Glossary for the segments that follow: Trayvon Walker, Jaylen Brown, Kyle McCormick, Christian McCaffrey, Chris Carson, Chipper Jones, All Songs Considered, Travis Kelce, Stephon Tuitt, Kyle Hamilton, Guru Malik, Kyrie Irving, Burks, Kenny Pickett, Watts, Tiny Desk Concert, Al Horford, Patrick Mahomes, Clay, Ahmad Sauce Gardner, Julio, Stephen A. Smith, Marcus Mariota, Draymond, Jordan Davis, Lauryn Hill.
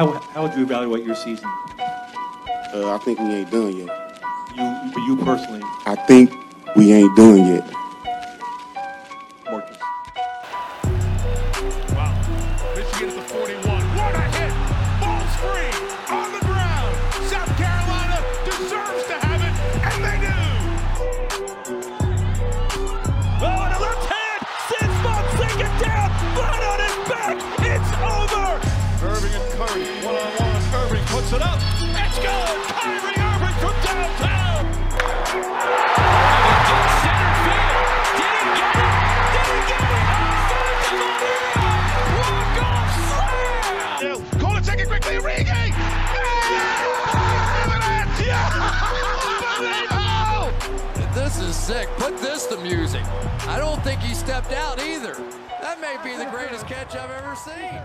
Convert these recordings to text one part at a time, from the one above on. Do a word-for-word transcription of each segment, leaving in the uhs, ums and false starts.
how how would you evaluate your season? Uh, I think we ain't done yet. You, for you personally? I think we ain't done yet. Marcus. Wow. Michigan at the forty-one. What a hit! Ball free on the ground. South Carolina deserves to have it, and they do. Oh, and a left hand. Six months, second down. Flat on his back. It's over. Irving and Curry, one-on-one. Irving puts it up. It's good. Kyrie Irving from downtown. It's in center field. Didn't get it. Didn't get it. Outside the walk-off slam. Call it, take it quickly. Regan. Yeah. Yeah. This is sick. Put this to music. I don't think he stepped out either. That may be the greatest catch I've ever seen.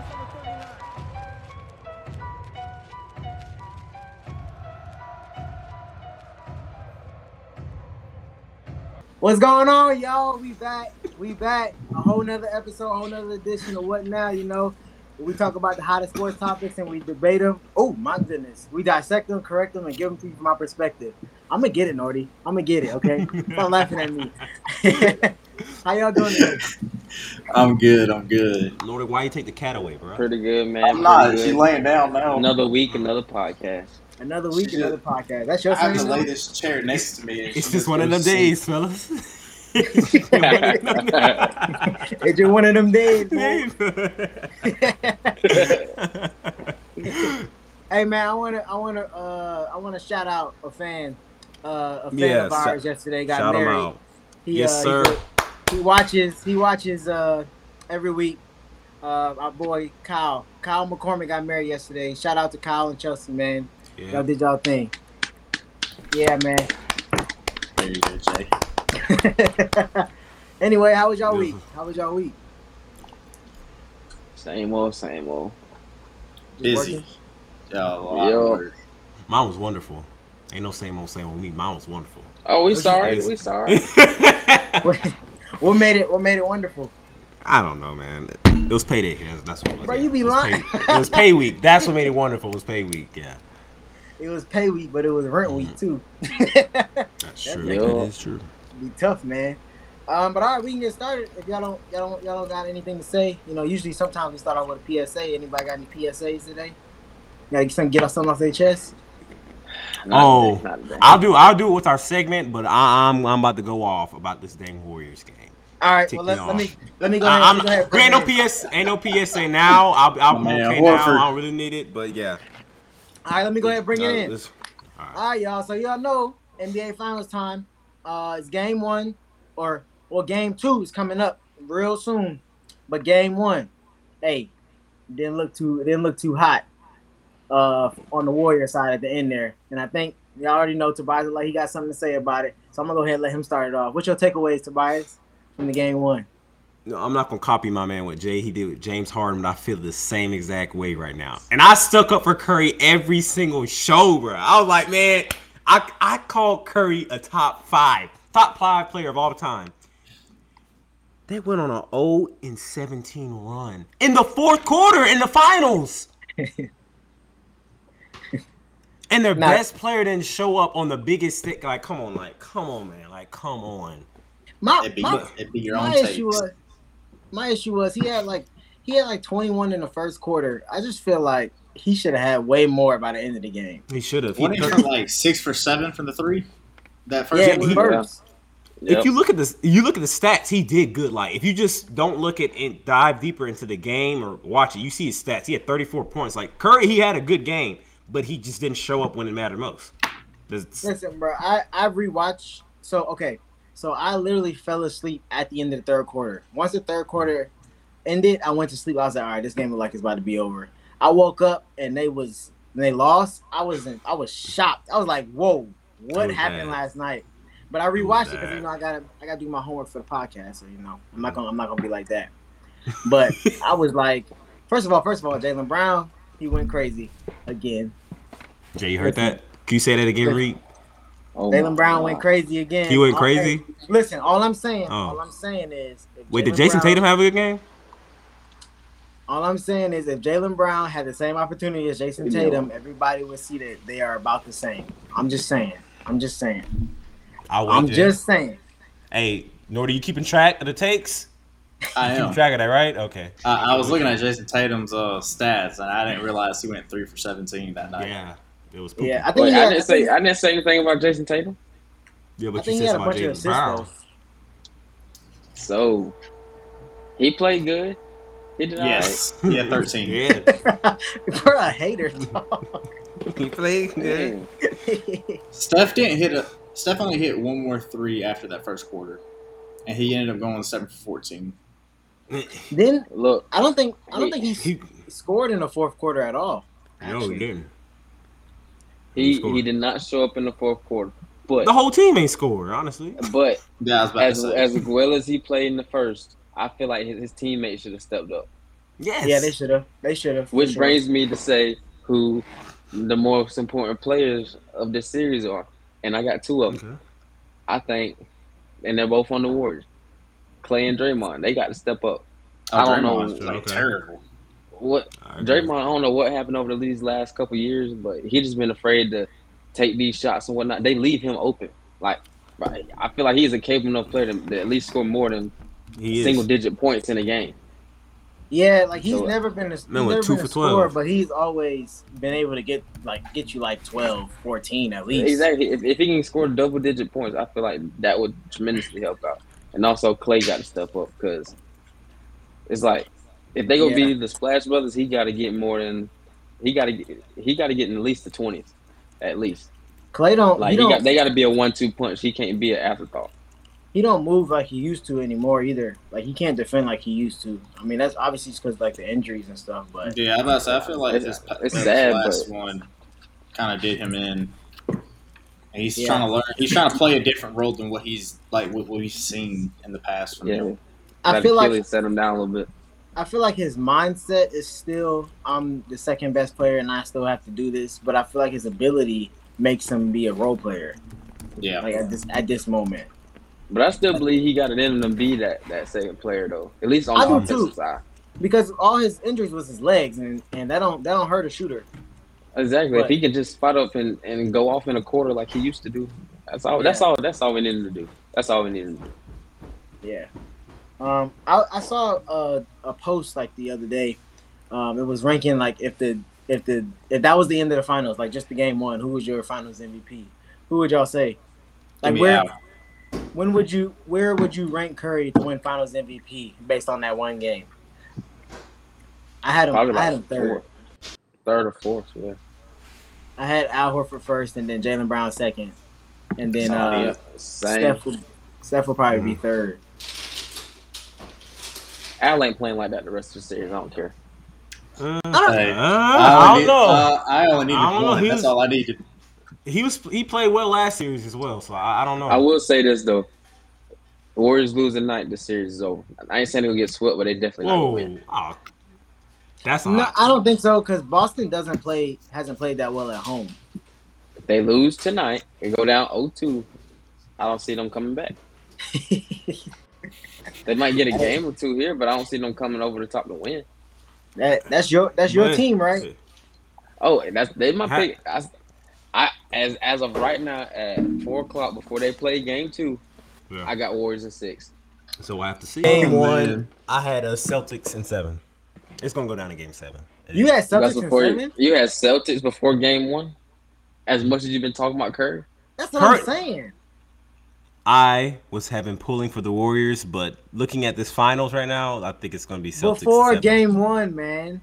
What's going on, y'all? We back. We back. A whole nother episode, a whole nother edition of What Now, you know. We talk about the hottest sports topics and we debate them. Oh, my goodness. We dissect them, correct them, and give them to you from my perspective. I'm going to get it, Nordy. I'm going to get it, okay? Stop laughing at me. How y'all doing today? I'm good. I'm good. Nordy, why you take the cat away, bro? Pretty good, man. I'm not. She's laying down now. Another week, another podcast. Another week, she another did. podcast. That's your I have the latest chair next to me. It's just one of them days, fellas. It's just one of them days. It's just one of them days, man. Hey, man, I wanna, I wanna, uh, I wanna shout out a fan, uh, a fan yeah, of ours sh- yesterday got shout married. Him out. He, yes, uh, sir. He, he watches, he watches uh, every week. Uh, our boy Kyle, Kyle McCormick got married yesterday. Shout out to Kyle and Chelsea, man. Yeah. Y'all did y'all thing. Yeah, man. There you go, Jay. Anyway, how was y'all yeah. week? How was y'all week? Same old, same old. Busy. Yo, Yo. Mine was wonderful. Ain't no same old, same old me. Mine was wonderful. Oh, we sorry. We sorry. what, what made it? What made it wonderful? I don't know, man. It was payday. That's what it was. Bro, you be lying. Pay, it was pay week. That's what made it wonderful. It was pay week. Yeah. It was pay week, but it was rent mm-hmm. week too. That's true. That is true. Be tough, man. Um, but all right, we can get started. If y'all don't, y'all don't, y'all don't got anything to say, you know. Usually, sometimes we start off with a P S A. Anybody got any P S As today? You got something? Get off something off their chest. Not oh, today, today. I'll do. I'll do it with our segment, but I, I'm I'm about to go off about this dang Warriors game. All right, well, let's, let me let me go ahead. I'm, go ahead ain't no P S, ain't no P S A now. I'll, I'll, I'm okay now. I don't really need it, but yeah. All right, let me go ahead and bring it in. All right. All right, y'all. So y'all know N B A Finals time. Uh, it's game one, or well, game two is coming up real soon. But game one, hey, didn't look too didn't look too hot uh, on the Warrior side at the end there. And I think y'all already know Tobias, like he got something to say about it. So I'm gonna go ahead and let him start it off. What's your takeaways, Tobias? From the game one. No, I'm not gonna copy my man what Jay he did with James Harden, but I feel the same exact way right now. And I stuck up for Curry every single show, bro. I was like, man, I I called Curry a top five, top five player of all time. They went on an oh and seventeen run in the fourth quarter in the finals. And their nah. best player didn't show up on the biggest stick. Like, come on, like, come on, man, like, come on. My, it'd be, my, it'd be your my own issue was, my issue was he had like he had like twenty-one in the first quarter. I just feel like he should have had way more by the end of the game. He should have. He was like six for seven from the three. That first yeah, burst. Yep. If you look at this, you look at the stats. He did good. Like if you just don't look at and dive deeper into the game or watch it, you see his stats. He had thirty-four points. Like Curry, he had a good game, but he just didn't show up when it mattered most. That's, Listen, bro, I I rewatched. So okay. So I literally fell asleep at the end of the third quarter. Once the third quarter ended, I went to sleep. I was like, all right, this game looked like it's about to be over. I woke up and they was and they lost. I was in, I was shocked. I was like, whoa, what happened last night? But I rewatched it because you know I gotta I gotta do my homework for the podcast. So you know I'm not gonna I'm not gonna be like that. But I was like, first of all, first of all, Jaylen Brown, he went crazy again. Jay, you heard that? Can you say that again, Reed? Oh, Jaylen Brown went crazy again. He went all crazy? Hey, listen, all I'm saying, oh. all I'm saying is... Wait, Jaylen did Jason Brown, Tatum have a good game? All I'm saying is if Jaylen Brown had the same opportunity as Jason Tatum, everybody would see that they are about the same. I'm just saying. I'm just saying. I would I'm do. just saying. Hey, Nordy, you keeping track of the takes? I am. Keep track of that, right? Okay. Uh, I was looking at Jason Tatum's uh, stats, and I didn't realize he went three for seventeen that night. Yeah, it was poopy. Yeah, I, think Wait, had, I, didn't I, say, I didn't say anything about Jason Tatum. Yeah, but I you said something about Jaylen Brown. So, he played good. He did yes. Right. Yeah, thirteen. Yeah. We're a hater, dog. He played good. Steph didn't hit a – Steph only hit one more three after that first quarter, and he ended up going seven for fourteen. Then look, I don't think I don't think he, he scored in the fourth quarter at all. Actually. No, he didn't. He he, he did not show up in the fourth quarter. But the whole team ain't scored, honestly. But yeah, as as well as he played in the first, I feel like his, his teammates should have stepped up. Yes. Yeah, they should have. They should have. Which sure. brings me to say who the most important players of this series are, and I got two of them. Okay. I think, and they're both on the Warriors. Clay and Draymond, they got to step up. Oh, I don't Draymond's know, like okay. terrible. What I Draymond? I don't know what happened over these last couple years, but he just been afraid to take these shots and whatnot. They leave him open. Like, I feel like he's a capable enough player to, to at least score more than he single is. digit points in a game. Yeah, like he's so, never been a, he's never two been for a scorer, but he's always been able to get like get you like twelve, fourteen at least. Exactly. If, if he can score double digit points, I feel like that would tremendously help out. And also Clay got to step up because it's like if they gonna yeah. be the Splash Brothers, he got to get more than he got to he got to get in at least the twenties, at least. Clay don't like he he don't, got, they got to be a one-two punch. He can't be an afterthought. He don't move like he used to anymore either. Like he can't defend like he used to. I mean, that's obviously because like the injuries and stuff. But yeah, I'm I feel like it's, this, it's sad, last but... one kind of did him in. And he's yeah. trying to learn. He's trying to play a different role than what he's like what we've seen in the past. From yeah, him. I feel like set him down a little bit. I feel like his mindset is still I'm the second best player and I still have to do this. But I feel like his ability makes him be a role player. Yeah, like at this at this moment. But I still believe he got it in him to be that, that second player though. At least on the offensive side. Because all his injuries was his legs and, and that don't that don't hurt a shooter. Exactly. But if he can just spot up and, and go off in a quarter like he used to do. That's all yeah. that's all that's all we needed to do. That's all we needed to do. Yeah. Um I, I saw a, a post like the other day. Um it was ranking like if the if the if that was the end of the finals, like just the game one, who was your finals M V P? Who would y'all say? Like where out. When would you? Where would you rank Curry to win Finals M V P based on that one game? I had him. Probably I had him third, fourth. third or fourth. Yeah. I had Al Horford first, and then Jaylen Brown second, and then uh, Steph. Would, Steph will probably mm-hmm. be third. Al ain't playing like that the rest of the series. I don't care. Uh, I don't, hey, I don't need, know. Uh, I only need one. That's was... all I needed. He was he played well last series as well, so I, I don't know. I will say this though, the Warriors lose tonight, the series is over. I ain't saying they'll get swept, but they definitely Whoa. not win. Oh, that's no, hot. I don't think so because Boston doesn't play hasn't played that well at home. If they lose tonight and go down oh two, I don't see them coming back. They might get a game or two here, but I don't see them coming over the top to win. That that's your that's your Man. team, right? Oh, that's they my pick. I, I, as as of right now, at four o'clock before they play game two, yeah. I got Warriors in six. So I have to see. Game oh, one, I had a Celtics in seven. It's gonna go down to game seven. You had Celtics in seven. You, you had Celtics before game one. As much as you've been talking about Curry, that's what Curry. I'm saying. I was having pulling for the Warriors, but looking at this finals right now, I think it's gonna be Celtics before in seven. Game one, man.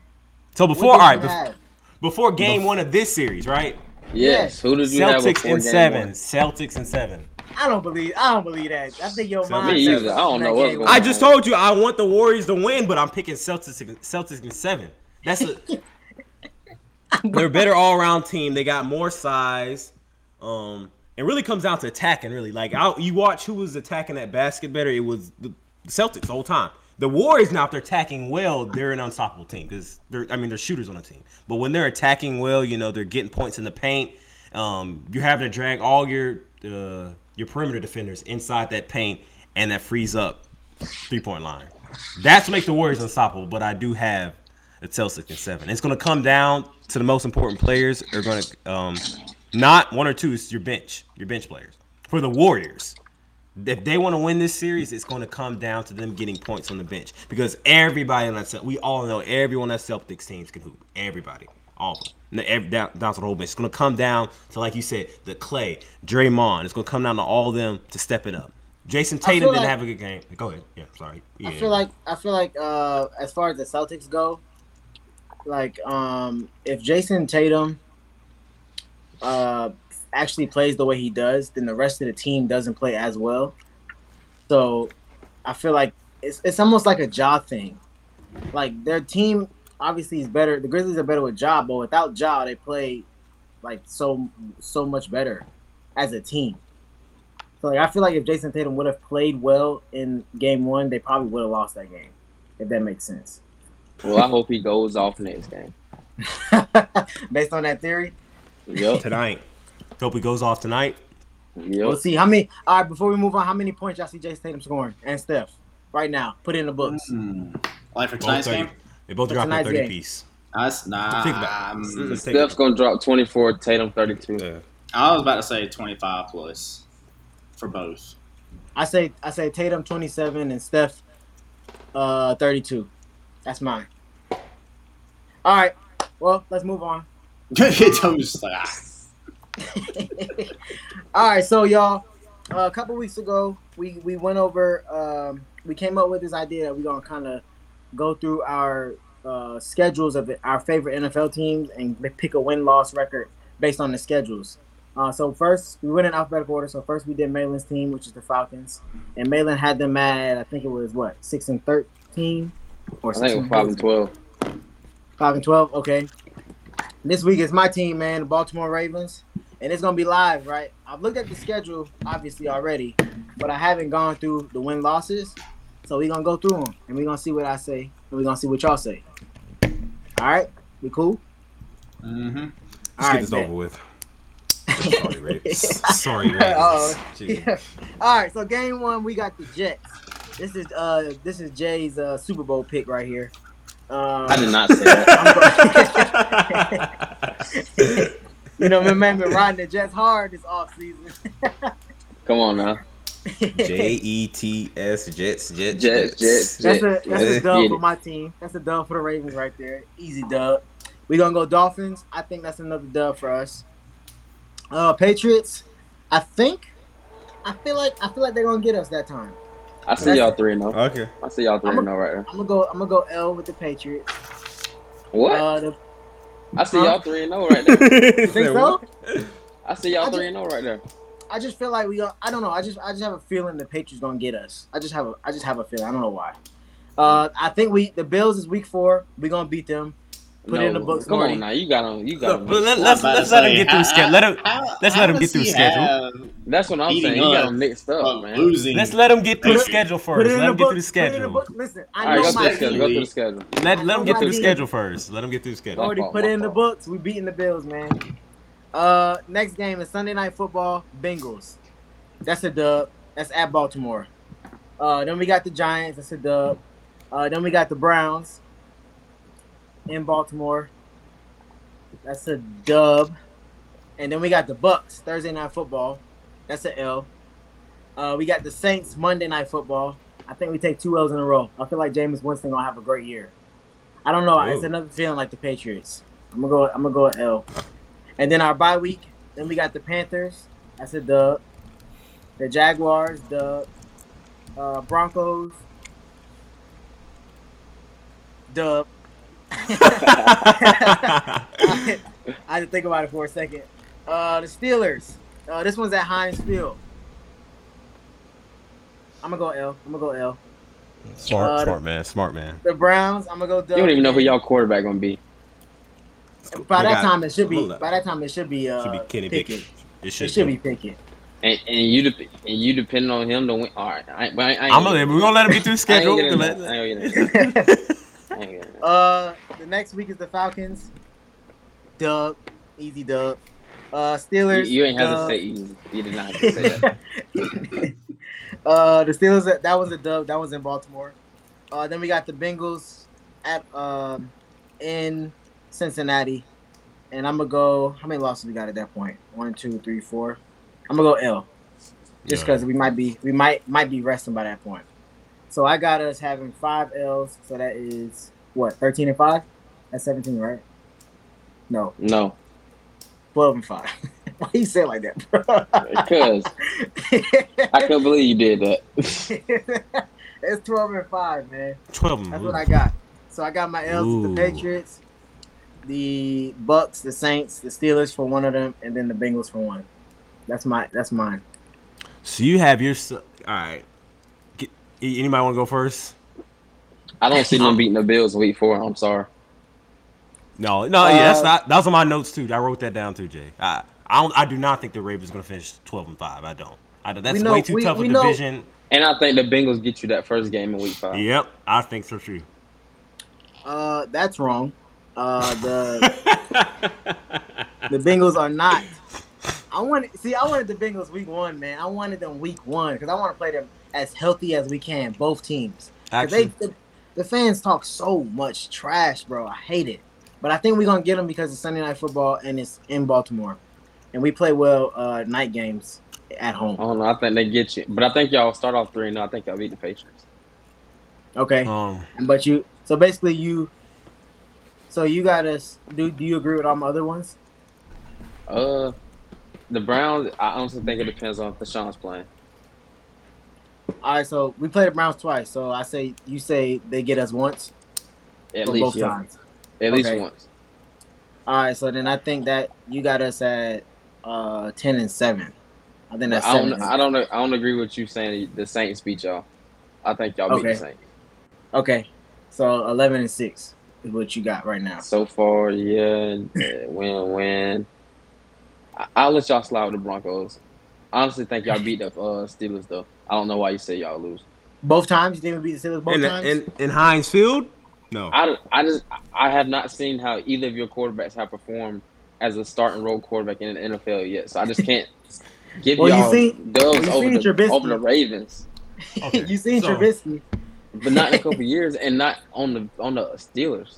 So before, all right, before, before game before. one of this series, right? Yes. yes. Who did you Celtics have Celtics and seven. One? Celtics and seven. I don't believe. I don't believe that. I think your mind. I don't know what's going on. I just told you I want the Warriors to win, but I'm picking Celtics. Celtics and seven. That's a. They're a better all-around team. They got more size. Um, it really comes down to attacking. Really, like I, you watch who was attacking that basket better. It was the Celtics the whole time. The Warriors now, if they're attacking well, they're an unstoppable team because they're, I mean, they're shooters on the team. But when they're attacking well, you know, they're getting points in the paint. Um, you're having to drag all your uh, your perimeter defenders inside that paint, and that frees up three-point line. That's what makes the Warriors unstoppable, but I do have the Celtics in seven. It's going to come down to the most important players. Are going to um, not one or two. It's your bench, your bench players for the Warriors. If they want to win this series, it's going to come down to them getting points on the bench because everybody on that we all know everyone on that Celtics teams can hoop. Everybody, all of them, every, down, down to the whole bench. It's going to come down to, like you said, the Clay, Draymond. It's going to come down to all of them to step it up. Jason Tatum didn't like, have a good game. Go ahead. Yeah, sorry. Yeah. I feel like I feel like uh, as far as the Celtics go, like um, if Jason Tatum uh, actually plays the way he does, then the rest of the team doesn't play as well. So I feel like it's it's almost like a Ja thing. Like their team obviously is better. The Grizzlies are better with Ja, but without Ja, they play like so so much better as a team. So like, I feel like if Jason Tatum would have played well in game one, they probably would have lost that game, if that makes sense. Well, I hope he goes off next game. Based on that theory? Yep. Tonight. Hope he goes off tonight. Yep. We'll see. How many? All right, before we move on, how many points y'all see Jason Tatum scoring and Steph right now? Put it in the books. Mm-hmm. Like for tonight's game? They both dropped a thirty-piece. That's not. Think about it. Mm-hmm. Steph's going to drop twenty-four, Tatum thirty-two. Yeah. I was about to say twenty-five plus. For both, I say I say Tatum twenty-seven and Steph uh, thirty-two. That's mine. All right, well let's move on. All right, so y'all, uh, a couple weeks ago we we went over um, we came up with this idea that we're gonna kind of go through our uh, schedules of our favorite N F L teams and pick a win-loss record based on the schedules. Uh, so first, we went in alphabetical order. So first, we did Maitland's team, which is the Falcons, and Maitland had them at I think it was what six and thirteen, or six I think it was five and twelve. Five and twelve. Okay. This week is my team, man, the Baltimore Ravens, and it's gonna be live, right? I've looked at the schedule obviously already, but I haven't gone through the win losses. So we're gonna go through them, and we're gonna see what I say, and we're gonna see what y'all say. All right, we cool? Mm-hmm. Let's All get right, this man. over with. Sorry, Ravens. Sorry, Ravens. Yeah. All right, so game one, we got the Jets. This is uh, this is Jay's uh, Super Bowl pick right here. Um, I did not say that. You know, my man been riding the Jets hard this offseason. Come on now. J E T S Jets Jets Jets Jets. That's a that's a dub for my team. That's a dub for the Ravens right there. Easy dub. We gonna go Dolphins. I think that's another dub for us. Uh, Patriots, I think, I feel like I feel like they're gonna get us that time. I see That's y'all three and zero. Okay, I see y'all three and zero right here. I'm gonna go. I'm gonna go L with the Patriots. What? Uh, the, I see um, y'all three and zero right there. You think so? I see y'all I three just, and zero right there. I just feel like we. Are, I don't know. I just I just have a feeling the Patriots gonna get us. I just have a I just have a feeling. I don't know why. Uh, I think we the Bills is week four. We gonna beat them. Put no, it in the books. Come on now, you got him. You got him. Let, let's let's let him get through schedule. Let him let's let him get through schedule. That's what I'm saying. You got him mixed up, man. Losing. Let's let him get through schedule first. Let him get through the schedule. Listen, I know my schedule. Go through the schedule. Let let him get through the schedule first. Let him get through schedule. Already put it in the books. We beating the Bills, man. Uh, next game is Sunday Night Football. Bengals. That's a dub. That's at Baltimore. Uh, then we got the Giants. That's a dub. Uh, then we got the Browns. In Baltimore, that's a dub, and then we got the Bucks Thursday Night Football, that's an L. Uh, we got the Saints Monday Night Football. I think we take two L's in a row. I feel like Jameis Winston gonna have a great year. I don't know. Ooh. It's another feeling like the Patriots. I'm gonna go. I'm gonna go an L, and then our bye week. Then we got the Panthers. That's a dub. The Jaguars, the uh, Broncos, dub. I, I had to think about it for a second. Uh, the Steelers. Uh, this one's at Heinz Field. I'm gonna go L. I'm gonna go L. Smart, uh, smart the, man, smart man. The Browns. I'm gonna go dub. You don't even know who y'all quarterback gonna be. By that time, it should be. By that time, it should be. Uh, should be Kenny Pickett. It should, it should be Pickett. And, and you de- and you depending on him to win. All right, I, I, I I'm gonna. We're gonna let him get through schedule. Uh, the next week is the Falcons. Dub, easy dub. Uh, Steelers. You, you ain't have to say easy. You did not have to say that. uh, the Steelers. That was a dub. That was in Baltimore. Uh, then we got the Bengals at um in Cincinnati, and I'm going to go – how many losses we got at that point? One, two, three, four. I'm going to go L just because yeah. we might be we might might be resting by that point. So I got us having five L's, so that is, what, thirteen and five? That's seventeen, right? No. No. twelve and five. Why you say it like that, bro? Because I couldn't believe you did that. It's twelve and five, man. twelve. That's what I got. So I got my L's, Ooh. the Patriots, the Bucks, the Saints, the Steelers for one of them, and then the Bengals for one. That's my. That's mine. So you have your. All right. Get, anybody want to go first? I don't see them beating the Bills in week four. I'm sorry. No, no, uh, yeah, that's not. That was on my notes too. I wrote that down too, Jay. I, I, don't, I do not think the Ravens are going to finish twelve and five. I don't. I don't. That's know, way too we, tough a division. Know. And I think the Bengals get you that first game in week five. Yep, I think so too. Uh, that's wrong. Uh, the the Bengals are not. I want see. I wanted the Bengals week one, man. I wanted them week one because I want to play them as healthy as we can, both teams. Actually, they, the, the fans talk so much trash, bro. I hate it, but I think we're gonna get them because it's Sunday Night Football and it's in Baltimore, and we play well uh, night games at home. I don't know. I think they get you, but I think y'all start off three and I think y'all beat the Patriots. Okay, um, but you. So basically, you. So you got us. Do Do you agree with all my other ones? Uh. The Browns, I honestly think it depends on if Deshaun's playing. All right, so we played the Browns twice. So I say you say they get us once? At least both yeah. times. At okay. least once. All right, so then I think that you got us at uh, ten and seven. I think that's I don't, seven. I don't I don't agree with you saying the Saints beat y'all. I think y'all okay. beat the Saints. Okay. So eleven and six is what you got right now. So far, yeah. Win win. I'll let y'all slide with the Broncos. I honestly think y'all beat the uh, Steelers, though. I don't know why you say y'all lose. Both times? You think we beat the Steelers both in, times? In, in Heinz Field? No. I, I, just, I have not seen how either of your quarterbacks have performed as a starting role quarterback in the N F L yet, so I just can't give well, y'all you see, dubs you over, the, over the Ravens. Okay, you seen so. Trubisky. But not in a couple years and not on the on the Steelers.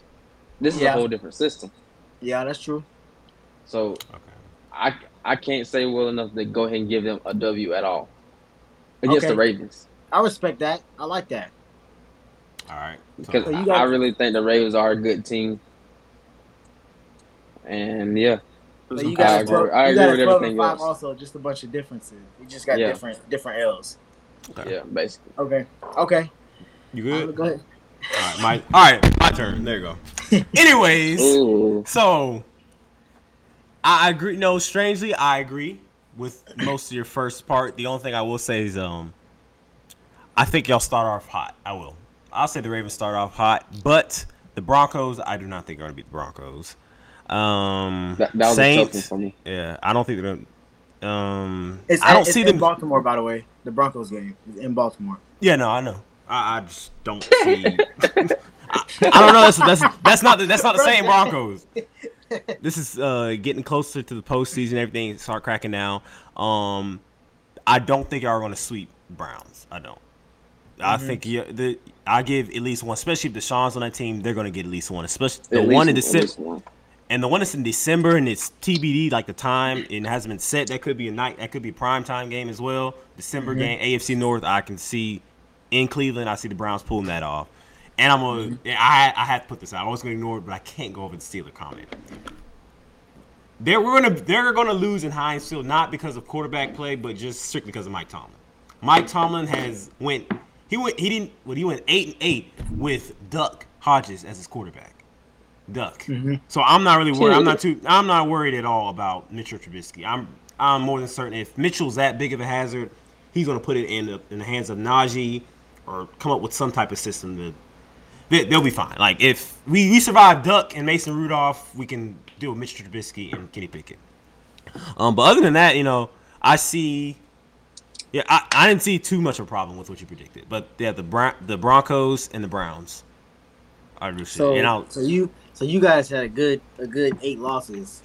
This is yeah. a whole different system. Yeah, that's true. So... Okay. I, I can't say well enough to go ahead and give them a W at all against okay. the Ravens. I respect that. I like that. All right. Because so I, I really think the Ravens are a good team. And, yeah. So you got I agree, twelve, I agree you got with everything else. Also, just a bunch of differences. You just got yeah. different different L's. Okay. Yeah, basically. Okay. Okay. You good? Go ahead. All right, my, all right, my turn. There you go. Anyways, Ooh. so – I agree. No, strangely, I agree with most of your first part. The only thing I will say is, um, I think y'all start off hot. I will. I'll say the Ravens start off hot, but the Broncos, I do not think are going to beat the Broncos. Um, that, that was Saints, a tough one for me. Yeah, I don't think they're going to. Um, it's, I don't it's see in them. Baltimore, by the way. The Broncos game is in Baltimore. Yeah, no, I know. I, I just don't see. I, I don't know. That's that's that's not the, that's not the same Broncos. This is uh, getting closer to the postseason. Everything start cracking now. Um, I don't think y'all are going to sweep Browns. I don't. Mm-hmm. I think yeah, the I give at least one, especially if Deshaun's on that team. They're going to get at least one, especially the at one in December. And the one that's in December and it's T B D, like the time and hasn't been set. That could be a night. That could be a prime time game as well. December mm-hmm. game, A F C North. I can see in Cleveland. I see the Browns pulling that off. And I'm gonna, I I had to put this out. I was gonna ignore it, but I can't go over the Steeler comment. They're we're gonna they're gonna lose in Heinz Field, not because of quarterback play, but just strictly because of Mike Tomlin. Mike Tomlin has went he went he didn't well he went eight and eight with Duck Hodges as his quarterback. Duck. Mm-hmm. So I'm not really worried. I'm not too I'm not worried at all about Mitchell Trubisky. I'm I'm more than certain if Mitchell's that big of a hazard, he's gonna put it in the in the hands of Najee or come up with some type of system to. They'll be fine. Like, if we, we survive Duck and Mason Rudolph, we can deal with Mitch Trubisky and Kenny Pickett. Um, but other than that, you know, I see – yeah, I, I didn't see too much of a problem with what you predicted. But, yeah, the Bron- the Broncos and the Browns. I do see. So, and I'll, so, you, so you guys had a good a good eight losses.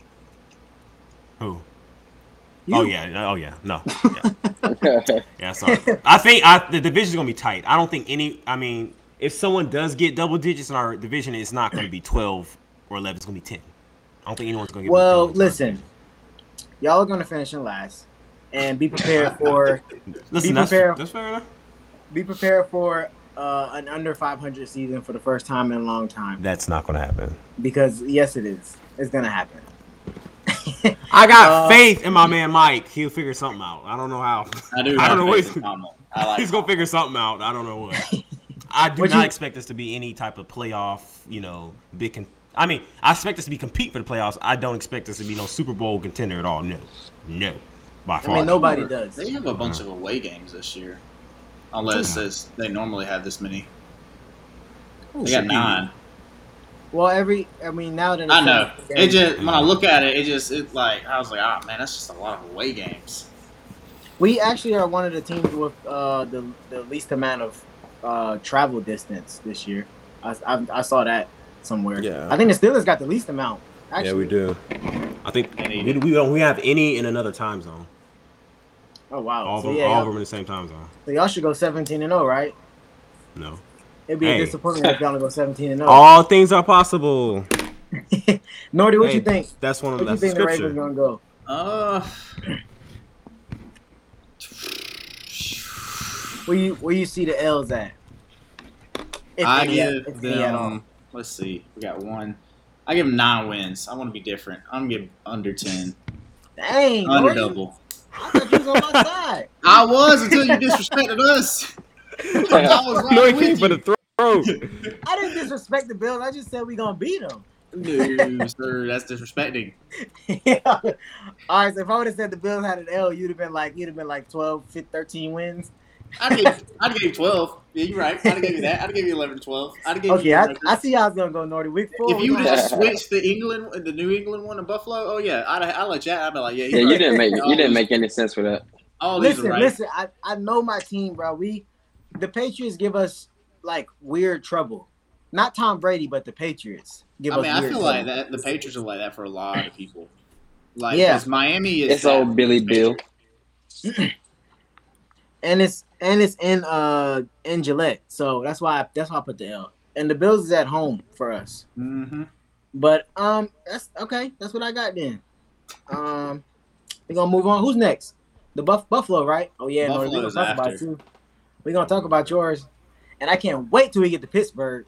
Who? You. Oh, yeah. Oh, yeah. No. Yeah, yeah sorry. I think I, the division's going to be tight. I don't think any – I mean – if someone does get double digits in our division, it's not going to be twelve or eleven. It's going to be ten. I don't think anyone's going to get Well, listen. Y'all are going to finish in last. And be prepared for – Listen, be prepared, that's, that's fair enough. Be prepared for uh, an under five hundred season for the first time in a long time. That's not going to happen. Because, yes, it is. It's going to happen. I got uh, faith in my man Mike. He'll figure something out. I don't know how. I do. I don't know what he's, I like he's gonna figure something out. I don't know what. I do Would not you, expect this to be any type of playoff. You know, big. Con- I mean, I expect this to be compete for the playoffs. I don't expect this to be no Super Bowl contender at all. No, no. By far, I mean nobody does. They have a bunch mm. of away games this year, unless mm. it's, they normally have this many. Ooh, they got nine. Be. Well, every I mean now that I know it just when I look at it, it just it's like I was like, ah, oh, man, that's just a lot of away games. We actually are one of the teams with uh, the the least amount of uh, travel distance this year. I, I I saw that somewhere. Yeah, I think the Steelers got the least amount. Actually. Yeah, we do. I think we we don't we have any in another time zone. Oh wow! All, so of, yeah, all of them in the same time zone. So y'all should go seventeen and zero, right? No. It'd be hey. a disappointment if y'all go seventeen and zero. All things are possible. Nordy, what hey, you think? That's one of that's the scripture. What do you think the Ravens going to go? Uh, where you where you see the L's at? If I give at, them. At all. Let's see. We got one. I give them nine wins. I want to be different. I'm gonna give under ten. Dang. Under double. I thought you was on my side. I was until you disrespected us. I was right no, he came for the throat. I didn't disrespect the Bills. I just said we're going to beat them. No, sir. That's disrespecting. Yeah. All right. So if I would have said the Bills had an L, you'd have been like, you'd have been like twelve, thirteen wins. I'd give, I'd give you twelve. Yeah, you're right. I'd give you that. I'd give you eleven, twelve. I'd give okay, you I, I see how it's going to go, Nordy. Week four. If you would have just switched the England, the New England one in Buffalo, oh, yeah. I'd, I'd let you. I'd be like, yeah. Yeah, right. you, didn't make, you didn't make any sense with that. All listen, right. listen. I, I know my team, bro. We. The Patriots give us like weird trouble. Not Tom Brady, but the Patriots give I us mean, weird I feel trouble. Like that. The Patriots are like that for a lot of people. Like, yeah. Miami is. It's that, old Billy Bill. and it's and it's in uh in Gillette, so that's why I, that's why I put the L. And the Bills is at home for us. Mm-hmm. But um, that's okay. That's what I got then. Um, we're gonna move on. Who's next? The Buff Buffalo, right? Oh yeah, Buffalo no, is after. About too. We're going to talk about yours, and I can't wait till we get to Pittsburgh.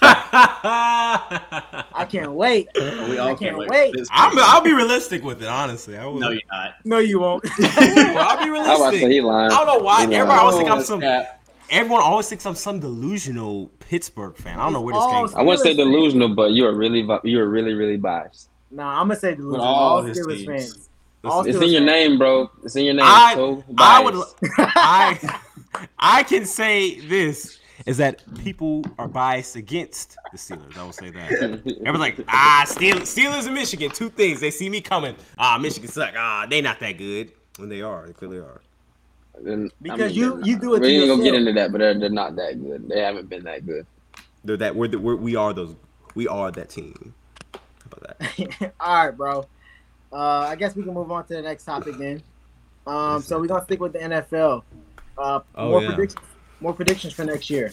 I can't wait. Oh, we all I can't, can't wait. wait. I'm, I'll be realistic with it, honestly. I will. No, you're not. No, you won't. Well, I'll be realistic. I, he lying. I don't know why. He everybody lying. always oh, think I'm some. That. Everyone always thinks I'm some delusional Pittsburgh fan. I don't know where this all came from. I wouldn't say delusional, but you are really, you are really, really biased. Nah, I'm gonna say delusional. With all his Steelers fans. Listen, it's in your name, bro. It's in your name. I, so I would. I. I can say this is that people are biased against the Steelers. I will say that. Everyone's like, ah, Steelers, Steelers in Michigan. Two things. They see me coming. Ah, Michigan suck. Ah, they not that good. When they are, they clearly are. Then, because I mean, you, you do it. We ain't gonna get into that, but they're, they're not that good. They haven't been that good. They're that. We're, the, we're we are those. We are that team. How about that? All right, bro. Uh, I guess we can move on to the next topic then. Um, so we're gonna stick with the N F L. Uh, oh, more yeah. predictions. More predictions for next year.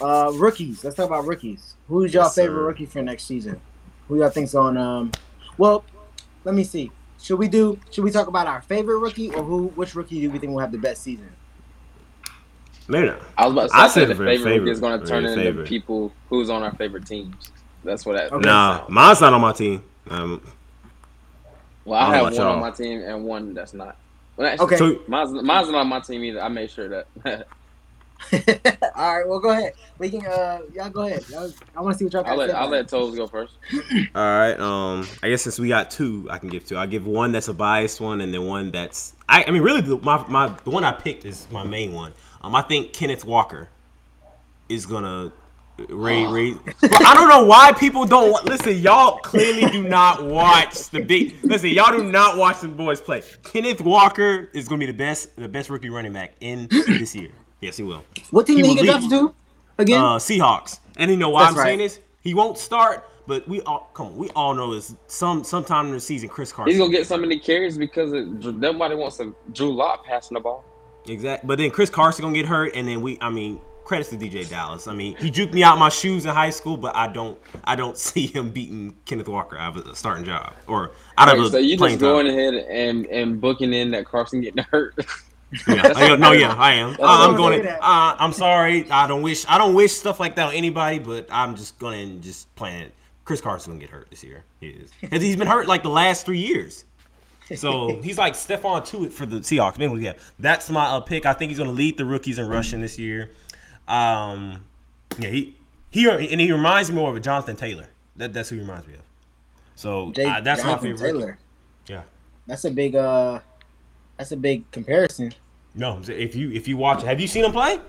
Uh, rookies. Let's talk about rookies. Who's y'all yes, favorite sir. rookie for next season? Who y'all think's on? Um, well, let me see. Should we do? Should we talk about our favorite rookie or who? Which rookie do we think will have the best season? Maybe not. I was about to say, I said the favorite, favorite rookie is going to turn favorite. into people who's on our favorite teams. That's what. That, okay. Nah, mine's not on my team. Um, well, I, I have one y'all. on my team and one that's not. Well, actually, okay. Mine's, mine's not on my team either. I made sure that. All right. Well, go ahead. We can. Uh, y'all go ahead. Y'all, I want to see what y'all got. I'll let, I'll let Toes go first. All right. Um, I guess since we got two, I can give two. I give one that's a biased one, and then one that's. I. I mean, really, the, my my the one I picked is my main one. Um, I think Kenneth Walker is gonna. Ray, Ray. Well, I don't know why people don't wa- listen. Y'all clearly do not watch the big. Listen, y'all do not watch the boys play. Kenneth Walker is going to be the best, the best rookie running back in this year. Yes, he will. What team did he get up to again? Uh, Seahawks. And you know why That's I'm right. saying this? He won't start, but we all come on. We all know it's some sometime in the season. Chris Carson. He's gonna get so many carries because of, nobody wants to Drew Lock passing the ball. Exactly. But then Chris Carson gonna get hurt, and then we. I mean. credits to D J Dallas. I mean, he juked me out my shoes in high school, but I don't I don't see him beating Kenneth Walker out of a starting job or out right, of a so you playing just going time. ahead and, and booking in that Carson getting hurt. Yeah, I, no, yeah, I am. Uh, I'm going. To, uh, I'm sorry. I don't wish. I don't wish stuff like that on anybody. But I'm just going to just plan it. Chris Carson gonna get hurt this year. He is because he's been hurt like the last three years. So he's like Stephon Tuitt for the Seahawks. Anyway, yeah, that's my uh, pick. I think he's gonna lead the rookies in rushing this year. Um, yeah, he he and he reminds me more of a Jonathan Taylor. That that's who he reminds me of. So Jay, uh, that's Jonathan my favorite. Taylor. Yeah, that's a big. Uh... That's a big comparison. No, if you if you watch, have you seen him play?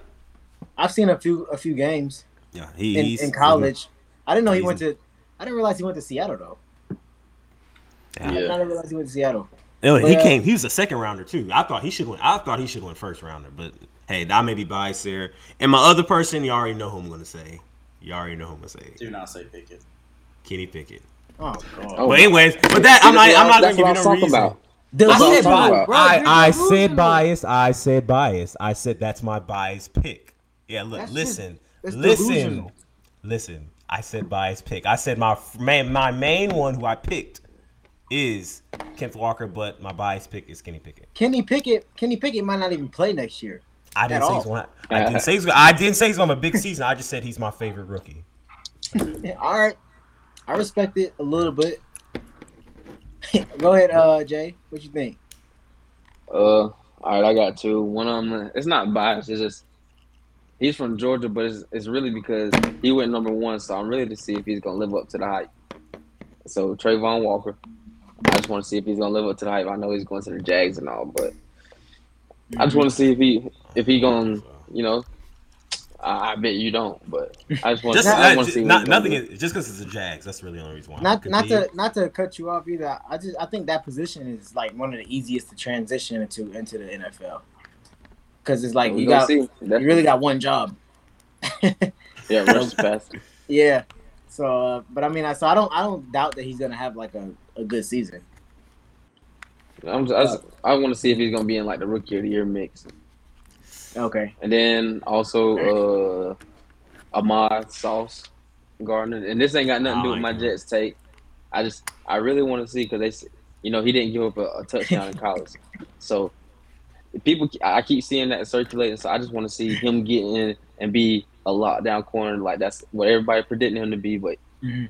I've seen a few a few games. Yeah, he, in, he's in college. Mm-hmm. I didn't know he went to. I didn't realize he went to Seattle though. Yeah. I didn't realize he went to Seattle. No, but, he uh, came. He was a second rounder too. I thought he should win. I thought he should win first rounder, but hey, I may be biased there. And my other person, you already know who I'm gonna say. You already know who I'm gonna say. Do not say Pickett. Kenny Pickett. Oh God. But anyways, but that See, I'm not. I'm not gonna give you no reason. About. I said, bias. Bro, I, I said bias. I said bias. I said that's my bias pick. Yeah, look, that's listen, just, listen, delusional. listen. I said bias pick. I said my man, my main one who I picked is Kenneth Walker, but my bias pick is Kenny Pickett. Kenny Pickett. Kenny Pickett might not even play next year. I didn't say he's going. I didn't say he's. I didn't say he's going to have a big season. I just said he's my favorite rookie. All right, I respect it a little bit. Go ahead, uh, Jay. What you think? Uh, all right, I got two. One of them, it's not biased. It's just he's from Georgia, but it's it's really because he went number one. So I'm really to see if he's gonna live up to the hype. So Trayvon Walker, I just want to see if he's gonna live up to the hype. I know he's going to the Jags and all, but I just want to see if he if he gonna you know. I bet you don't, but I just want to uh, see. Not, nothing is, just because it's the Jags. That's really the only reason why. Not, not to not to cut you off either. I just I think that position is like one of the easiest to transition into into the N F L because it's like well, you got see. you really got one job. Yeah, rush fast. Yeah, so uh, but I mean, I so I don't I don't doubt that he's gonna have like a, a good season. I'm just, I, just, I want to see if he's gonna be in like the rookie of the year mix. Okay. And then also uh, Ahmad Sauce Gardner. And this ain't got nothing to do with my Jets take. I just – I really want to see because they – you know, he didn't give up a, a touchdown in college. So, people – I keep seeing that circulating. So, I just want to see him get in and be a lockdown corner. Like, that's what everybody predicting him to be. But mm-hmm.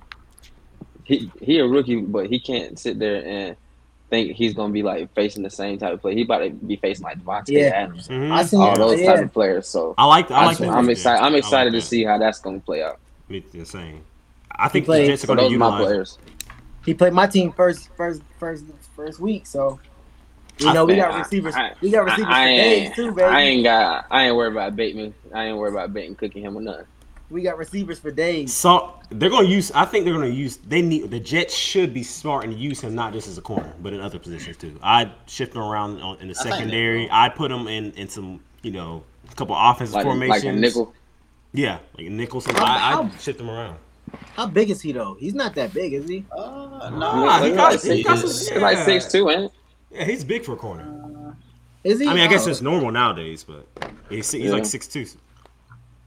he he a rookie, but he can't sit there and – think he's gonna be like facing the same type of play. He about to be facing like Devontae yeah. Adams, mm-hmm. all those yeah. type of players. So I like, I like that. I'm excited. I'm excited like to see how that's gonna play out. It's insane. I think the Jets are gonna utilize my players. He played my team first, first, first, first week. So you know I we got I, receivers. I, we got receivers I, I for days too, baby. I ain't got. I ain't worried about Bateman. I ain't worried about Bateman cooking him or nothing. We got receivers for days. So they're gonna use. I think they're gonna use. They need the Jets should be smart and use him not just as a corner, but in other positions too. I'd shift him around on, in the I secondary. I put him in, in some, you know, a couple offensive like, formations. Like a nickel. Yeah, like a nickel. Something. I I'd shift him around. How big is he though? He's not that big, is he? Uh, no, nah, he, he got, like, he got some, yeah. like six two, ain't? Yeah, he's big for a corner. Uh, is he? I mean, I guess it's normal nowadays, but he's he's yeah. like six two.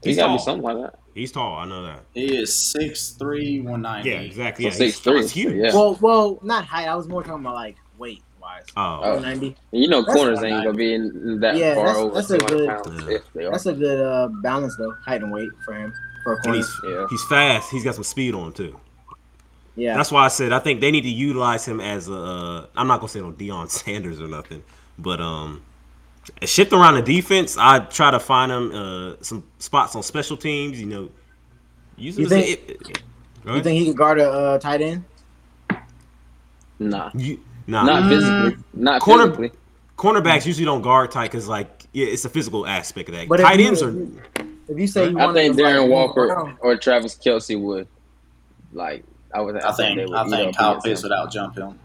He's got to be something like that. He's tall, I know that. He is six three, one ninety. Yeah, exactly. Yeah, so six three. He's huge. Yeah. Well, well, not height. I was more talking about like weight wise. Oh, one ninety. You know, that's corners ain't gonna be in that yeah, far that's, over. That's a good. Yeah. They are. That's a good uh, balance though, height and weight for him for a corner. He's, yeah. he's fast. He's got some speed on him too. Yeah. That's why I said I think they need to utilize him as a. Uh, I'm not gonna say no Deion Sanders or nothing, but um. shift around the defense. I try to find him uh, some spots on special teams. You know, use you think it, it, it. you think he could guard a uh, tight end? Nah, you, nah. not physically. Not Corner, physically. Cornerbacks usually don't guard tight because, like, yeah, it's a physical aspect of that. But tight ends you, are. If you, if you say you I think Darren like, Walker or, or Travis Kelce would, like, I would. I, I think, think would I think Kyle Pitts would outjump him.